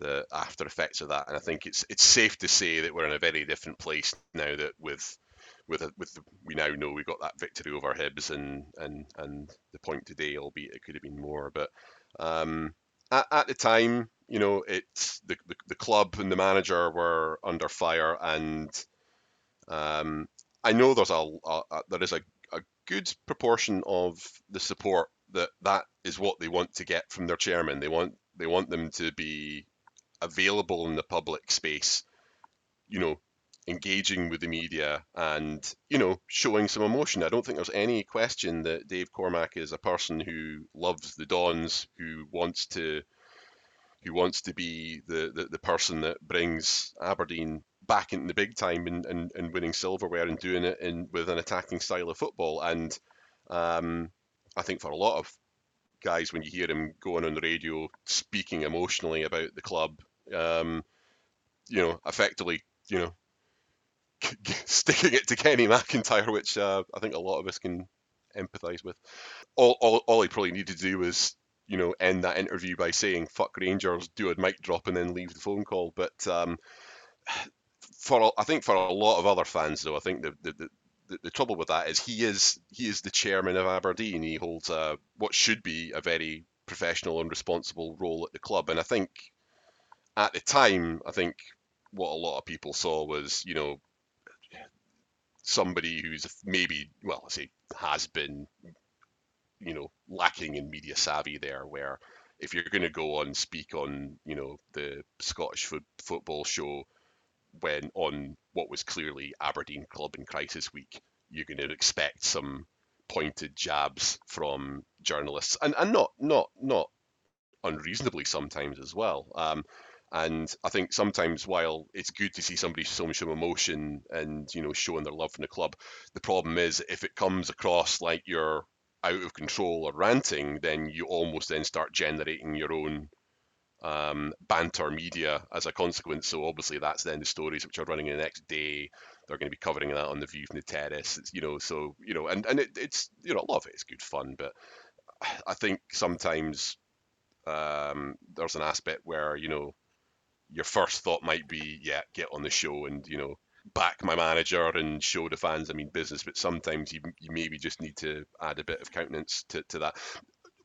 the after effects of that, and I think it's it's safe to say that we're in a very different place now that with. With a, with the, we now know we've got that victory over Hibs and and and the point today, albeit it could have been more. But um, at, at the time, you know, it's the, the the club and the manager were under fire, and um, I know there's a, a, a there is a, a good proportion of the support that that is what they want to get from their chairman. They want they want them to be available in the public space, you know. Engaging with the media and, you know, showing some emotion. I don't think there's any question that Dave Cormack is a person who loves the Dons, who wants to, who wants to be the, the, the person that brings Aberdeen back in the big time and, and, and winning silverware and doing it in with an attacking style of football. And um, I think for a lot of guys, when you hear him going on the radio, speaking emotionally about the club, um, you know, effectively, you know, sticking it to Kenny McIntyre, which uh, I think a lot of us can empathise with. All, all, all he probably needed to do was, you know, end that interview by saying "fuck Rangers," do a mic drop, and then leave the phone call. But um, for I think for a lot of other fans, though, I think the the, the the trouble with that is he is he is the chairman of Aberdeen. He holds a, what should be a very professional and responsible role at the club. And I think at the time, I think what a lot of people saw was, you know, somebody who's maybe, well, I say has been, you know, lacking in media savvy there, where if you're going to go on speak on, you know, the Scottish fo- football show when on what was clearly Aberdeen Club in Crisis Week, you're going to expect some pointed jabs from journalists, and, and not not not unreasonably sometimes as well. Um, And I think sometimes while it's good to see somebody showing some emotion and, you know, showing their love for the club, the problem is if it comes across like you're out of control or ranting, then you almost then start generating your own um, banter media as a consequence. So obviously that's then the stories which are running the next day. They're going to be covering that on The View from the Terrace. It's, you know, so, you know, and, and it, it's, you know, a lot of it is good fun, but I think sometimes um, there's an aspect where, you know, your first thought might be, yeah, get on the show and, you know, back my manager and show the fans I mean business. But sometimes you, you maybe just need to add a bit of countenance to, to that.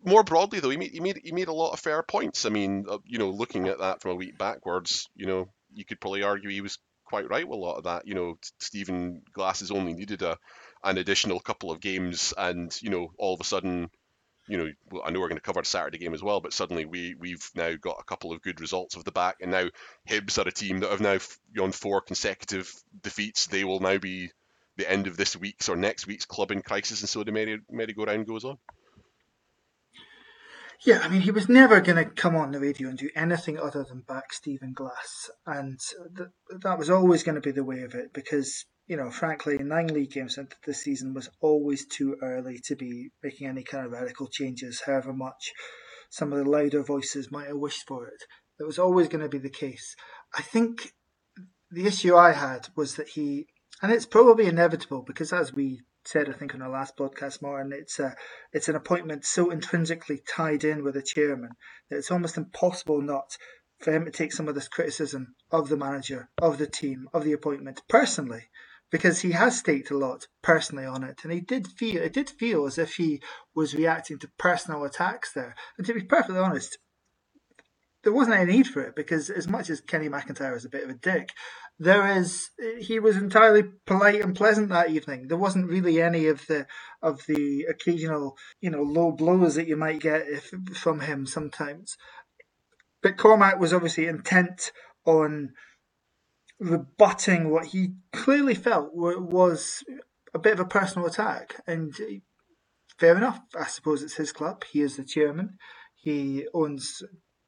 More broadly, though, he made, he made he made a lot of fair points. I mean, you know, looking at that from a week backwards, you know, you could probably argue he was quite right with a lot of that. You know, Stephen Glass has only needed a an additional couple of games and, you know, all of a sudden, you know, I know we're going to cover the Saturday game as well, but suddenly we, we've now got a couple of good results off the back, and now Hibs are a team that have now on four consecutive defeats. They will now be the end of this week's or next week's club in crisis, and so the merry, merry-go-round goes on. Yeah, I mean, he was never going to come on the radio and do anything other than back Stephen Glass, and th- that was always going to be the way of it, because, you know, frankly, nine league games into this season was always too early to be making any kind of radical changes, however much some of the louder voices might have wished for it. That was always going to be the case. I think the issue I had was that he, and it's probably inevitable, because as we said, I think, on our last podcast, Martin, it's, a, it's an appointment so intrinsically tied in with the chairman that it's almost impossible not for him to take some of this criticism of the manager, of the team, of the appointment personally, because he has staked a lot personally on it, and he did feel it did feel as if he was reacting to personal attacks there. And to be perfectly honest, there wasn't any need for it, because as much as Kenny McIntyre is a bit of a dick, there is he was entirely polite and pleasant that evening. There wasn't really any of the of the occasional, you know, low blows that you might get if, from him sometimes. But Cormac was obviously intent on rebutting what he clearly felt was a bit of a personal attack, and fair enough, I suppose it's his club. He is the chairman. He owns,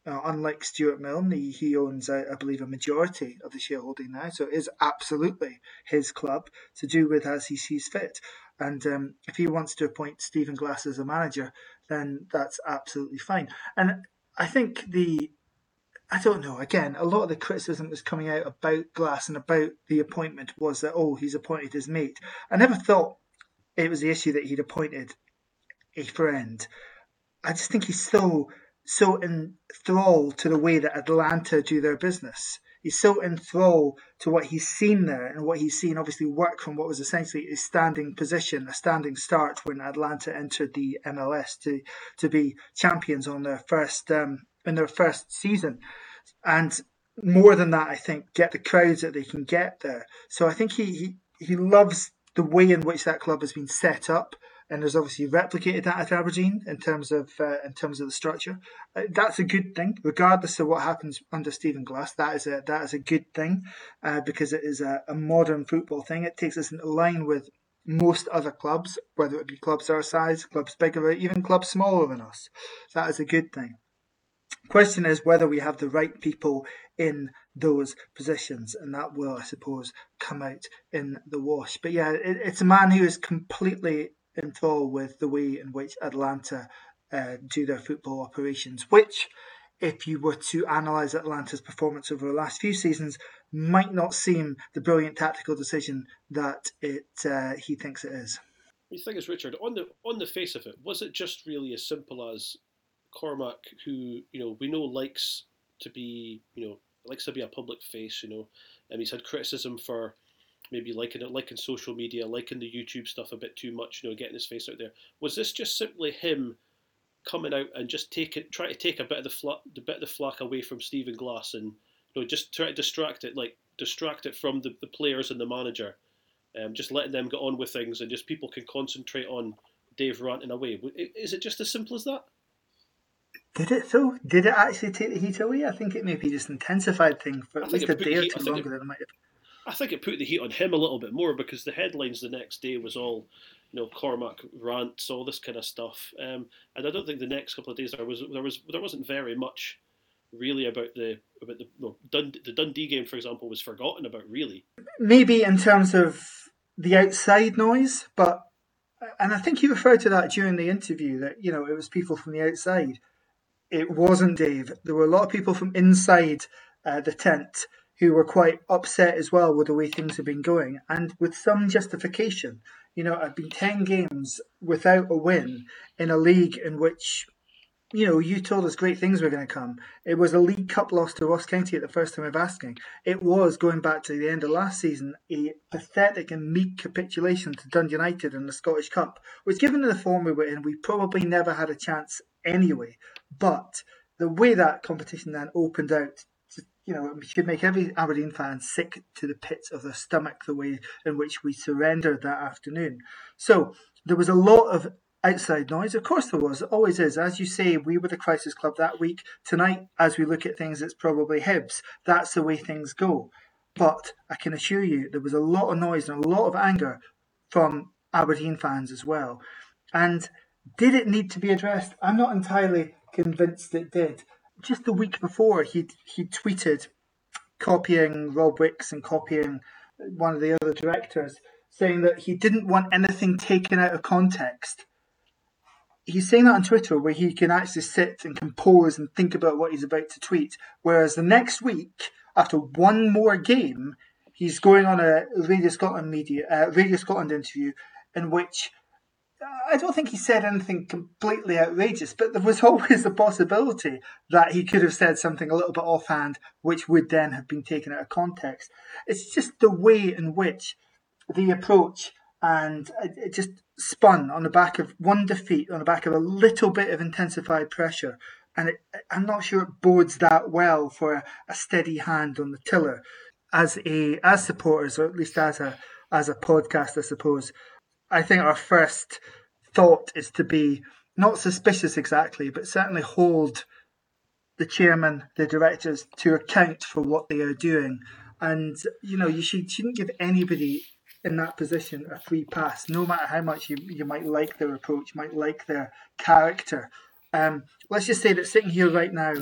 uh, unlike Stuart Milne, he, he owns, I, I believe, a majority of the shareholding now, so it is absolutely his club to do with as he sees fit. And um, if he wants to appoint Stephen Glass as a manager, then that's absolutely fine. And I think the I don't know, again, a lot of the criticism that was coming out about Glass and about the appointment was that, oh, he's appointed his mate. I never thought it was the issue that he'd appointed a friend. I just think he's so, so enthralled to the way that Atlanta do their business. He's so enthralled to what he's seen there, and what he's seen obviously work from what was essentially a standing position, a standing start when Atlanta entered the M L S to, to be champions on their first um, in their first season. And more than that, I think, get the crowds that they can get there. So I think he, he, he loves the way in which that club has been set up, and has obviously replicated that at Aberdeen in terms of uh, in terms of the structure. Uh, that's a good thing, regardless of what happens under Stephen Glass. That is a that is a good thing, uh, because it is a, a modern football thing. It takes us into line with most other clubs, whether it be clubs our size, clubs bigger, even clubs smaller than us. That is a good thing. Question is whether we have the right people in those positions, and that will, I suppose, come out in the wash. But yeah, it, it's a man who is completely enthralled with the way in which Atlanta uh, do their football operations, which, if you were to analyse Atlanta's performance over the last few seasons, might not seem the brilliant tactical decision that it uh, he thinks it is. The thing is, Richard, on the on the face of it, was it just really as simple as Cormac, who, you know, we know likes to be, you know, likes to be a public face, you know, and he's had criticism for maybe liking it, liking social media, liking the YouTube stuff a bit too much, you know, getting his face out there. Was this just simply him coming out and just take it, try to take a bit of the fl- the bit of the flack away from Stephen Glass, and you know, just try to distract it, like distract it from the, the players and the manager, um, just letting them get on with things, and just people can concentrate on Dave ranting away? Is it just as simple as that? Did it though? Did it actually take the heat away? I think it maybe just intensified things for at least a day or two longer than it might have. I think it put the heat on him a little bit more, because the headlines the next day was all, you know, Cormac rants, all this kind of stuff, um, and I don't think the next couple of days there was there was there wasn't very much really about the about the no, Dund- the Dundee game, for example, was forgotten about really. Maybe in terms of the outside noise, but and I think you referred to that during the interview that, you know, it was people from the outside. It wasn't Dave. There were a lot of people from inside uh, the tent who were quite upset as well with the way things have been going, and with some justification. You know, I've been ten games without a win in a league in which, you know, you told us great things were going to come. It was a League Cup loss to Ross County at the first time of asking. It was, going back to the end of last season, a pathetic and meek capitulation to Dundee United in the Scottish Cup, which, given the form we were in, we probably never had a chance anyway. But the way that competition then opened out, you know, it should make every Aberdeen fan sick to the pits of their stomach, the way in which we surrendered that afternoon. So there was a lot of outside noise. Of course there was. It always is. As you say, we were the crisis club that week. Tonight, as we look at things, it's probably Hibs. That's the way things go. But I can assure you there was a lot of noise and a lot of anger from Aberdeen fans as well. And did it need to be addressed? I'm not entirely convinced it did. Just the week before, he he tweeted, copying Rob Wicks and copying one of the other directors, saying that he didn't want anything taken out of context. He's saying that on Twitter, where he can actually sit and compose and think about what he's about to tweet. Whereas the next week, after one more game, he's going on a Radio Scotland media, uh, Radio Scotland interview, in which I don't think he said anything completely outrageous, but there was always the possibility that he could have said something a little bit offhand, which would then have been taken out of context. It's just the way in which the approach and it just spun on the back of one defeat, on the back of a little bit of intensified pressure. And it, I'm not sure it bodes that well for a, a steady hand on the tiller as a as supporters, or at least as a as a podcast, I suppose. I think our first thought is to be not suspicious exactly, but certainly hold the chairman, the directors to account for what they are doing. And, you know, you should, shouldn't give anybody in that position a free pass, no matter how much you, you might like their approach, might like their character. Um, let's just say that sitting here right now,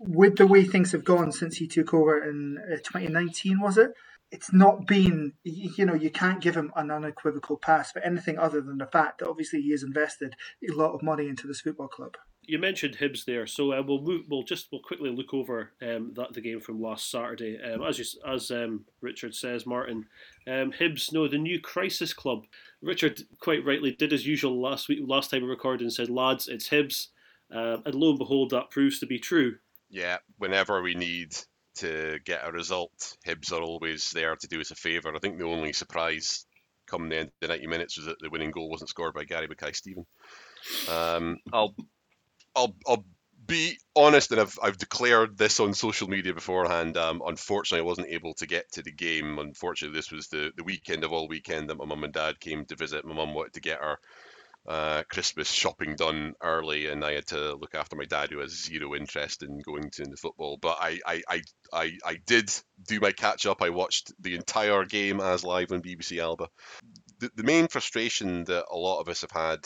with the way things have gone since he took over in twenty nineteen, was it? It's not been, you know, you can't give him an unequivocal pass for anything other than the fact that obviously he has invested a lot of money into this football club. You mentioned Hibs there, so uh, we'll move, we'll just we'll quickly look over um, that the game from last Saturday. Um, as you, as um, Richard says, Martin, um, Hibs, no, the new crisis club. Richard quite rightly did as usual last week, last time we recorded, and said, "Lads, it's Hibs," uh, and lo and behold, that proves to be true. Yeah, whenever we need to get a result, Hibs are always there to do us a favour. I think the only surprise come the end of the ninety minutes was that the winning goal wasn't scored by Gary Mackay-Stephen. Um, I'll, I'll, I'll be honest, and I've, I've declared this on social media beforehand. Um, unfortunately, I wasn't able to get to the game. Unfortunately, this was the, the weekend of all weekend that my mum and dad came to visit. My mum wanted to get her uh, Christmas shopping done early, and I had to look after my dad, who has zero interest in going to in the football. But I, I, I, I, I did do my catch up. I watched the entire game as live on B B C Alba. The, the main frustration that a lot of us have had,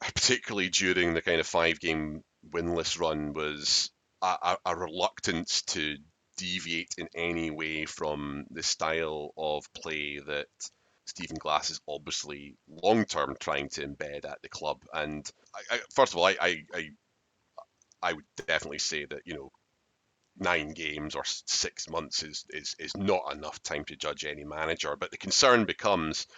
particularly during the kind of five game winless run was a, a, a reluctance to deviate in any way from the style of play that Stephen Glass is obviously long-term trying to embed at the club. And I, I, first of all, I, I I I would definitely say that, you know, nine games or six months is, is, is not enough time to judge any manager. But the concern becomes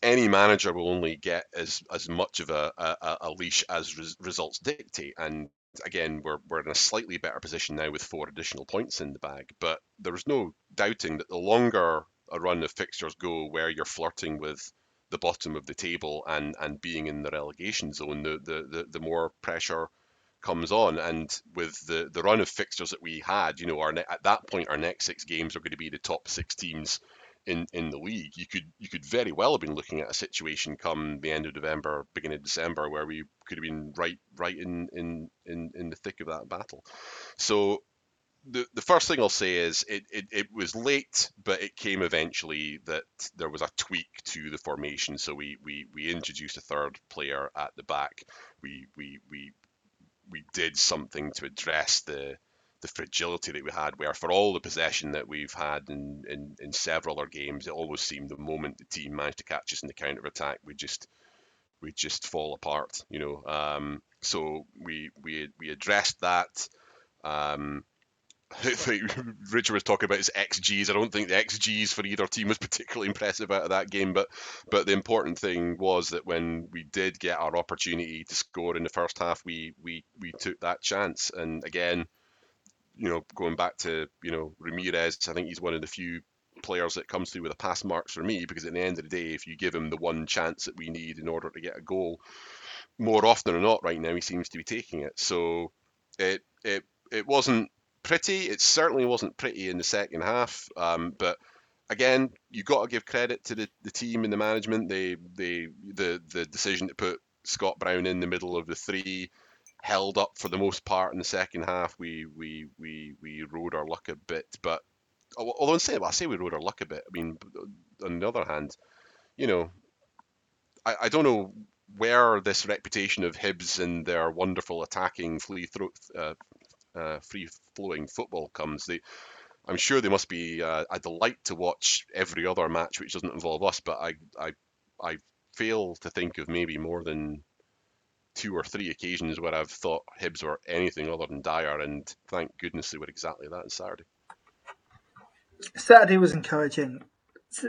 any manager will only get as, as much of a, a, a leash as res, results dictate. And again, we're we're in a slightly better position now with four additional points in the bag. But there's no doubting that the longer a run of fixtures go where you're flirting with the bottom of the table and, and being in the relegation zone, the, the, the, the more pressure comes on. And with the, the run of fixtures that we had, you know, our ne- at that point, our next six games are going to be the top six teams in, in the league. You could you could very well have been looking at a situation come the end of November, beginning of December, where we could have been right right in in, in, in the thick of that battle. So the the first thing I'll say is it, it, it was late, but it came eventually that there was a tweak to the formation. So we we, we introduced a third player at the back. We we we we did something to address the the fragility that we had, where for all the possession that we've had in, in, in several other games, it always seemed the moment the team managed to catch us in the counter-attack, we just we just fall apart, you know. Um, so we we we addressed that. Um, Richard was talking about his X Gs. I don't think the X Gs for either team was particularly impressive out of that game, but but the important thing was that when we did get our opportunity to score in the first half, we we we took that chance. And again, you know, going back to, you know, Ramirez, I think he's one of the few players that comes through with a pass mark for me, because at the end of the day, if you give him the one chance that we need in order to get a goal, more often than not right now he seems to be taking it. So it it it wasn't pretty. It certainly wasn't pretty in the second half, um, but again, you got to give credit to the, the team and the management. They, they, the the decision to put Scott Brown in the middle of the three held up for the most part in the second half. We we we we rode our luck a bit, but although I say, well, I say we rode our luck a bit. I mean, on the other hand, you know, I, I don't know where this reputation of Hibs and their wonderful attacking flea throat. Uh, Uh, free-flowing football comes. They, I'm sure they must be uh, a delight to watch every other match which doesn't involve us, but I, I, I fail to think of maybe more than two or three occasions where I've thought Hibs were anything other than dire, and thank goodness they were exactly that on Saturday. Saturday was encouraging,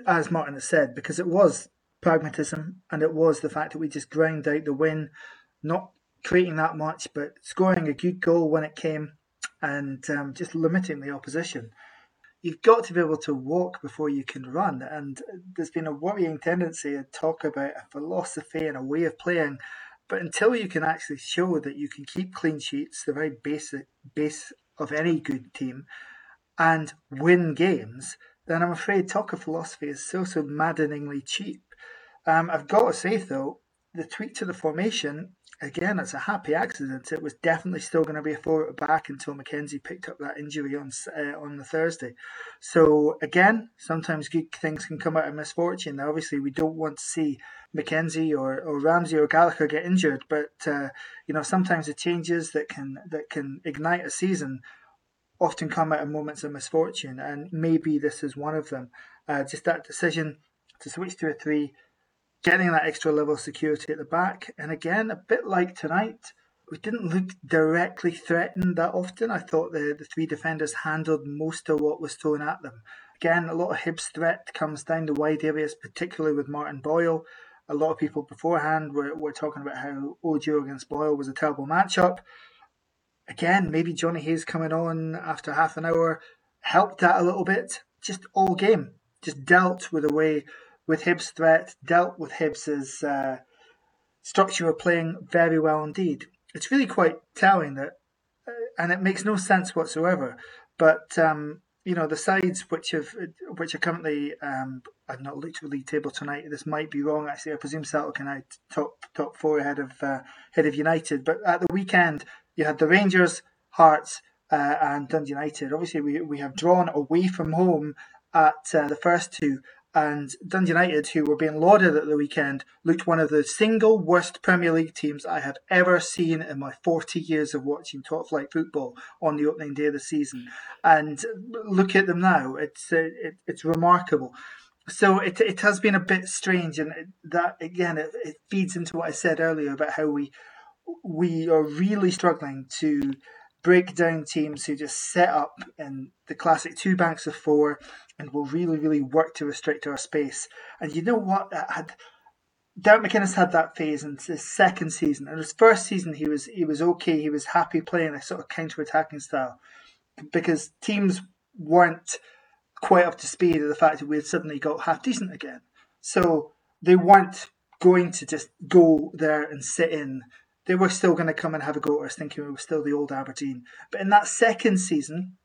as Martin has said, because it was pragmatism, and it was the fact that we just ground out the win, not creating that much, but scoring a good goal when it came, and um, just limiting the opposition. You've got to be able to walk before you can run, and there's been a worrying tendency to talk about a philosophy and a way of playing, but until you can actually show that you can keep clean sheets, the very basic base of any good team, and win games, then I'm afraid talk of philosophy is so, so maddeningly cheap. Um, I've got to say, though, the tweak to the formation, again, it's a happy accident. It was definitely still going to be a four at the back until McKenzie picked up that injury on uh, on the Thursday. So again, sometimes good things can come out of misfortune. Now, obviously, we don't want to see McKenzie or, or Ramsey or Gallagher get injured, but uh, you know, sometimes the changes that can that can ignite a season often come out of moments of misfortune, and maybe this is one of them. Uh, just that decision to switch to a three, getting that extra level of security at the back. And again, a bit like tonight, we didn't look directly threatened that often. I thought the, the three defenders handled most of what was thrown at them. Again, a lot of Hibs threat comes down the wide areas, particularly with Martin Boyle. A lot of people beforehand were, were talking about how Ojo against Boyle was a terrible matchup. Again, maybe Johnny Hayes coming on after half an hour helped that a little bit. Just all game, just dealt with the way... with Hibs' threat, dealt with Hibs' uh, structure of playing very well indeed. It's really quite telling that, uh, and it makes no sense whatsoever, but, um, you know, the sides which have which are currently, um, I've not looked at the league table tonight, this might be wrong actually, I presume Celtic and I top, top four ahead of, uh, ahead of United, but at the weekend you had the Rangers, Hearts uh, and Dundee United. Obviously we, we have drawn away from home at uh, the first two, And Dundee United, who were being lauded at the weekend, looked one of the single worst Premier League teams I have ever seen in my forty years of watching top-flight football on the opening day of the season. And look at them now. It's uh, it, it's remarkable. So it it has been a bit strange. And that, again, it, it feeds into what I said earlier about how we we are really struggling to break down teams who just set up in the classic two banks of four and will really, really work to restrict our space. And you know what? Had, Derek McInnes had that phase in his second season. In his first season, he was he was okay. He was happy playing a sort of counter-attacking style because teams weren't quite up to speed at the fact that we had suddenly got half-decent again. So they weren't going to just go there and sit in. They were still going to come and have a go at us, thinking we were still the old Aberdeen. But in that second season,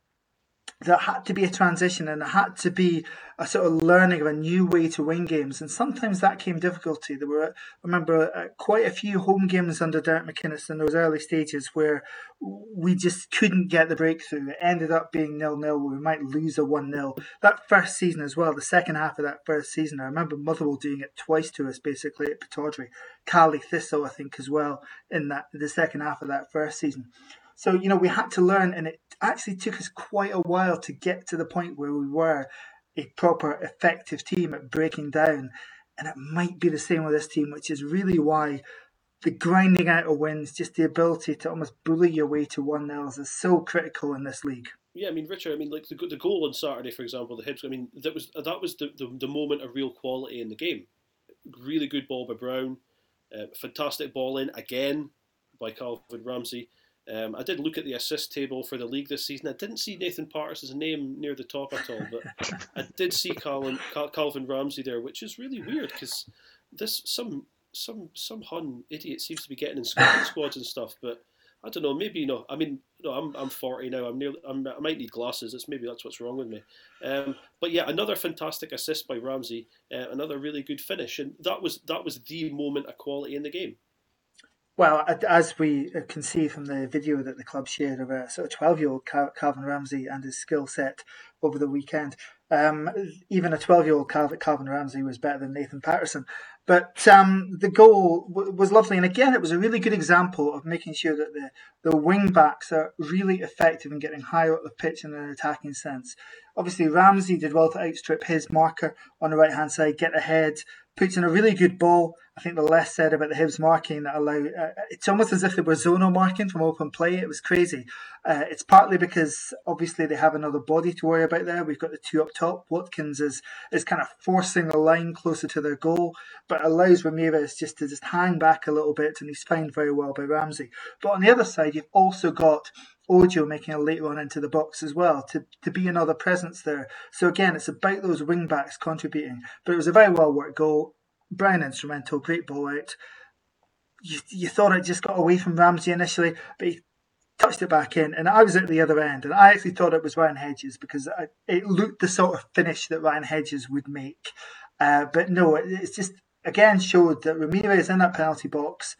there had to be a transition and it had to be a sort of learning of a new way to win games. And sometimes that came difficulty. There were, I remember, quite a few home games under Derek McInnes in those early stages where we just couldn't get the breakthrough. It ended up being nil-nil, where we might lose a one-nil. That first season as well, the second half of that first season, I remember Motherwell doing it twice to us, basically, at Pittodrie. Carly Thistle, I think, as well, in that the second half of that first season. So, you know, we had to learn, and it actually took us quite a while to get to the point where we were a proper, effective team at breaking down. And it might be the same with this team, which is really why the grinding out of wins, just the ability to almost bully your way to one-nils is so critical in this league. Yeah, I mean, Richard, I mean, like the the goal on Saturday, for example, the Hibs, I mean, that was that was the, the, the moment of real quality in the game. Really good ball by Brown, uh, fantastic ball in, again, by Calvin Ramsey. Um, I did look at the assist table for the league this season. I didn't see Nathan Patterson's name near the top at all, but I did see Calvin, Cal, Calvin Ramsey there, which is really weird because this some some some Hun idiot seems to be getting in squad, squads and stuff. But I don't know, maybe not. I mean, no, I'm I'm forty now. I'm nearly. I'm, I might need glasses. It's maybe that's what's wrong with me. Um, but yeah, another fantastic assist by Ramsey. Uh, another really good finish, and that was that was the moment of quality in the game. Well, as we can see from the video that the club shared of a sort of twelve-year-old Calvin Ramsey and his skill set over the weekend, um, even a twelve-year-old Calvin Ramsey was better than Nathan Patterson. But um, the goal w- was lovely. And again, it was a really good example of making sure that the, the wing-backs are really effective in getting high up the pitch in an attacking sense. Obviously, Ramsey did well to outstrip his marker on the right-hand side, get ahead, puts in a really good ball. I think the less said about the Hibs marking that allowed... Uh, it's almost as if they were zonal marking from open play. It was crazy. Uh, it's partly because, obviously, they have another body to worry about there. We've got the two up top. Watkins is is kind of forcing the line closer to their goal, but allows Ramirez just to just hang back a little bit, and he's found very well by Ramsey. But on the other side, you've also got Ojo making a late run into the box as well to, to be another presence there. So again, it's about those wing-backs contributing. But it was a very well-worked goal. Brown instrumental, great ball out. You, you thought it just got away from Ramsey initially, but he touched it back in, and I was at the other end, and I actually thought it was Ryan Hedges because I, it looked the sort of finish that Ryan Hedges would make. Uh, but no, it, it's just, again, showed that Ramirez in that penalty box,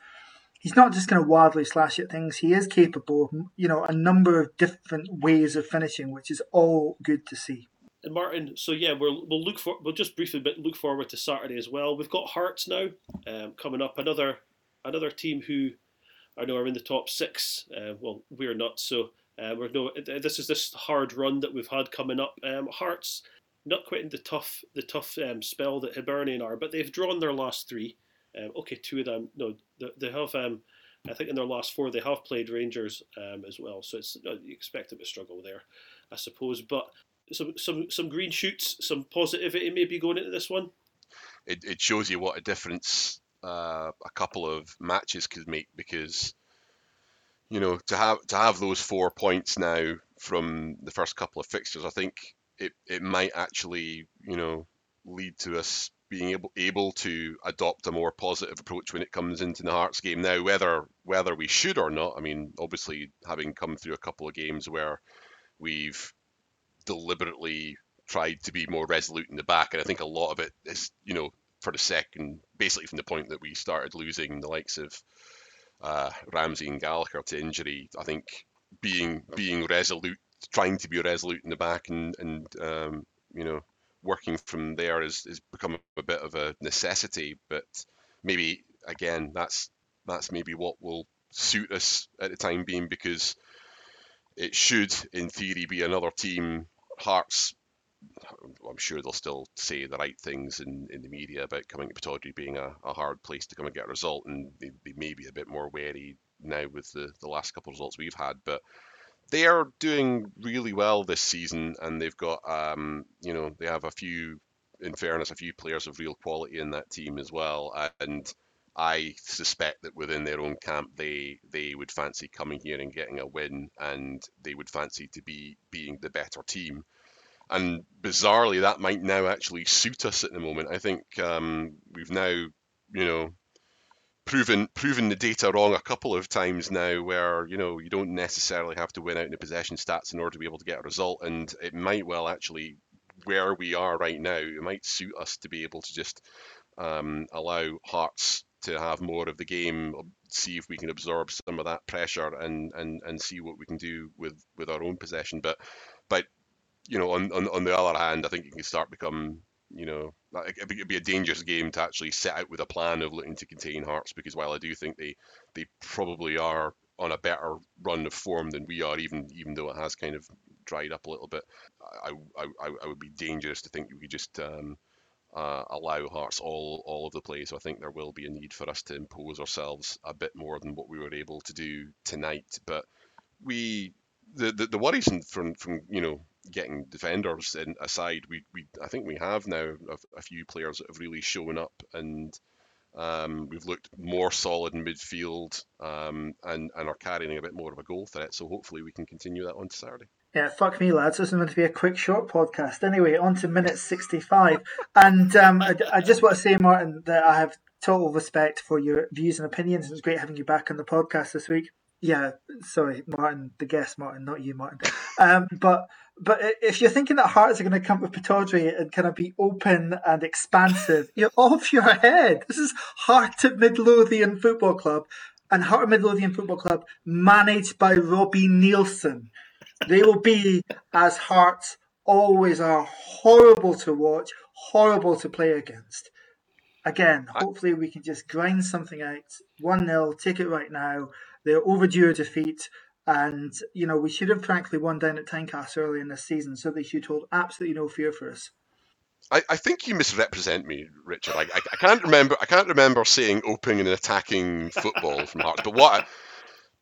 he's not just going to wildly slash at things. He is capable of, you know, a number of different ways of finishing, which is all good to see. And Martin, so yeah, we'll we'll look for we'll just briefly but look forward to Saturday as well. We've got Hearts now um, coming up. Another another team who I know are in the top six. Uh, well, we're not. So uh, we're no. This is this hard run that we've had coming up. Um, Hearts not quite in the tough the tough um, spell that Hibernian are, but they've drawn their last three. Um, okay, two of them. No, they have. Um, I think in their last four they have played Rangers um, as well. So it's you expect them to struggle there, I suppose. But some some some green shoots, some positivity maybe going into this one. It it shows you what a difference uh, a couple of matches could make, because you know to have to have those four points now from the first couple of fixtures, I think it it might actually you know lead to us being able able to adopt a more positive approach when it comes into the Hearts game now. Whether whether we should or not, I mean, obviously having come through a couple of games where we've deliberately tried to be more resolute in the back, and I think a lot of it is, you know, for the second, basically from the point that we started losing the likes of uh, Ramsey and Gallagher to injury, I think being being resolute, trying to be resolute in the back, and and um, you know. working from there is, is become a bit of a necessity. But maybe again, that's that's maybe what will suit us at the time being, because it should, in theory, be another team. Hearts, I'm sure they'll still say the right things in, in the media about coming to Pittodrie being a, a hard place to come and get a result, and they, they may be a bit more wary now with the, the last couple of results we've had. But they are doing really well this season, and they've got, um, you know, they have a few, in fairness, a few players of real quality in that team as well. And I suspect that within their own camp, they they would fancy coming here and getting a win, and they would fancy to be being the better team. And bizarrely, that might now actually suit us at the moment. I think um, we've now, you know, proven proven the data wrong a couple of times now, where, you know, you don't necessarily have to win out in the possession stats in order to be able to get a result. And it might well actually, where we are right now, it might suit us to be able to just um, allow Hearts to have more of the game, see if we can absorb some of that pressure, and and and see what we can do with with our own possession. But but you know, on on, on the other hand, I think you can start become, you know, it'd be a dangerous game to actually set out with a plan of looking to contain Hearts, because while I do think they they probably are on a better run of form than we are, even even though it has kind of dried up a little bit, I I, I would be dangerous to think we could just um, Uh, allow Hearts all all over the place. So I think there will be a need for us to impose ourselves a bit more than what we were able to do tonight. But we, the the, the worries from from you know getting defenders in aside, we we I think we have now a, a few players that have really shown up, and um, we've looked more solid in midfield, um, and and are carrying a bit more of a goal threat. So hopefully we can continue that on to Saturday. Yeah, fuck me, lads. This is meant to be a quick, short podcast. Anyway, on to minute sixty-five. And um, I, I just want to say, Martin, that I have total respect for your views and opinions. It was great having you back on the podcast this week. Yeah, sorry, Martin, the guest, Martin, not you, Martin. Um, but but if you're thinking that Hearts are going to come to Pittodrie and kind of be open and expansive, you're off your head. This is Heart at Midlothian Football Club, and Heart at Midlothian Football Club managed by Robbie Nielsen. They will be, as Hearts always are, horrible to watch, horrible to play against. Again, hopefully we can just grind something out. one nil, take it right now. They're overdue a defeat. And, you know, we should have frankly won down at Tynecastle early in this season, so they should hold absolutely no fear for us. I, I think you misrepresent me, Richard. I, I, I can't remember I can't remember saying open and attacking football from Hearts, but what... I,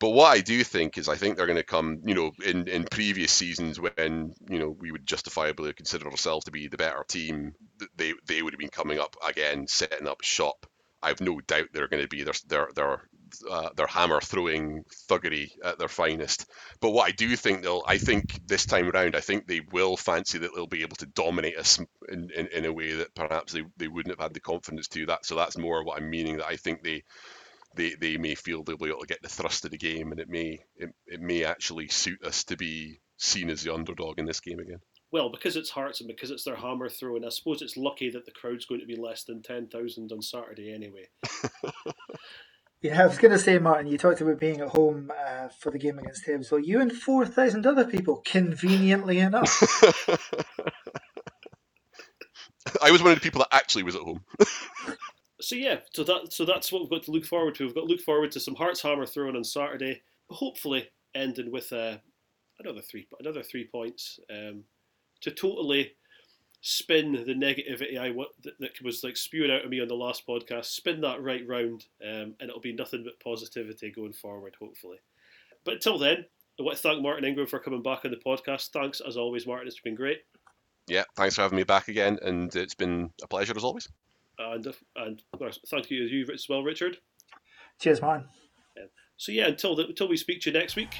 But what I do think is I think they're going to come, you know, in, in previous seasons when, you know, we would justifiably consider ourselves to be the better team, they they would have been coming up again, setting up shop. I have no doubt they're going to be their their their, uh, their hammer-throwing thuggery at their finest. But what I do think they'll, I think this time around, I think they will fancy that they'll be able to dominate us in, in, in a way that perhaps they, they wouldn't have had the confidence to that. So that's more what I'm meaning, that I think they... They, they may feel they'll be able to get the thrust of the game, and it may it, it may actually suit us to be seen as the underdog in this game again. Well, because it's Hearts and because it's their hammer throwing, I suppose it's lucky that the crowd's going to be less than ten thousand on Saturday anyway. Yeah, I was going to say, Martin, you talked about being at home uh, for the game against Hibs. Well, you and four thousand other people, conveniently enough. I was one of the people that actually was at home. So yeah, so that so that's what we've got to look forward to. We've got to look forward to some Hearts hammer throwing on Saturday, hopefully ending with uh, another three another three points um, to totally spin the negativity I that, that was like spewing out of me on the last podcast. Spin that right round, um, and it'll be nothing but positivity going forward, hopefully. But until then, I want to thank Martin Ingram for coming back on the podcast. Thanks as always, Martin. It's been great. Yeah, thanks for having me back again, and it's been a pleasure as always. And, and thank you as you as well, Richard. Cheers, man. So yeah, until the, until we speak to you next week,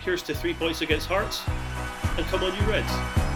here's to three points against Hearts, and come on, you Reds.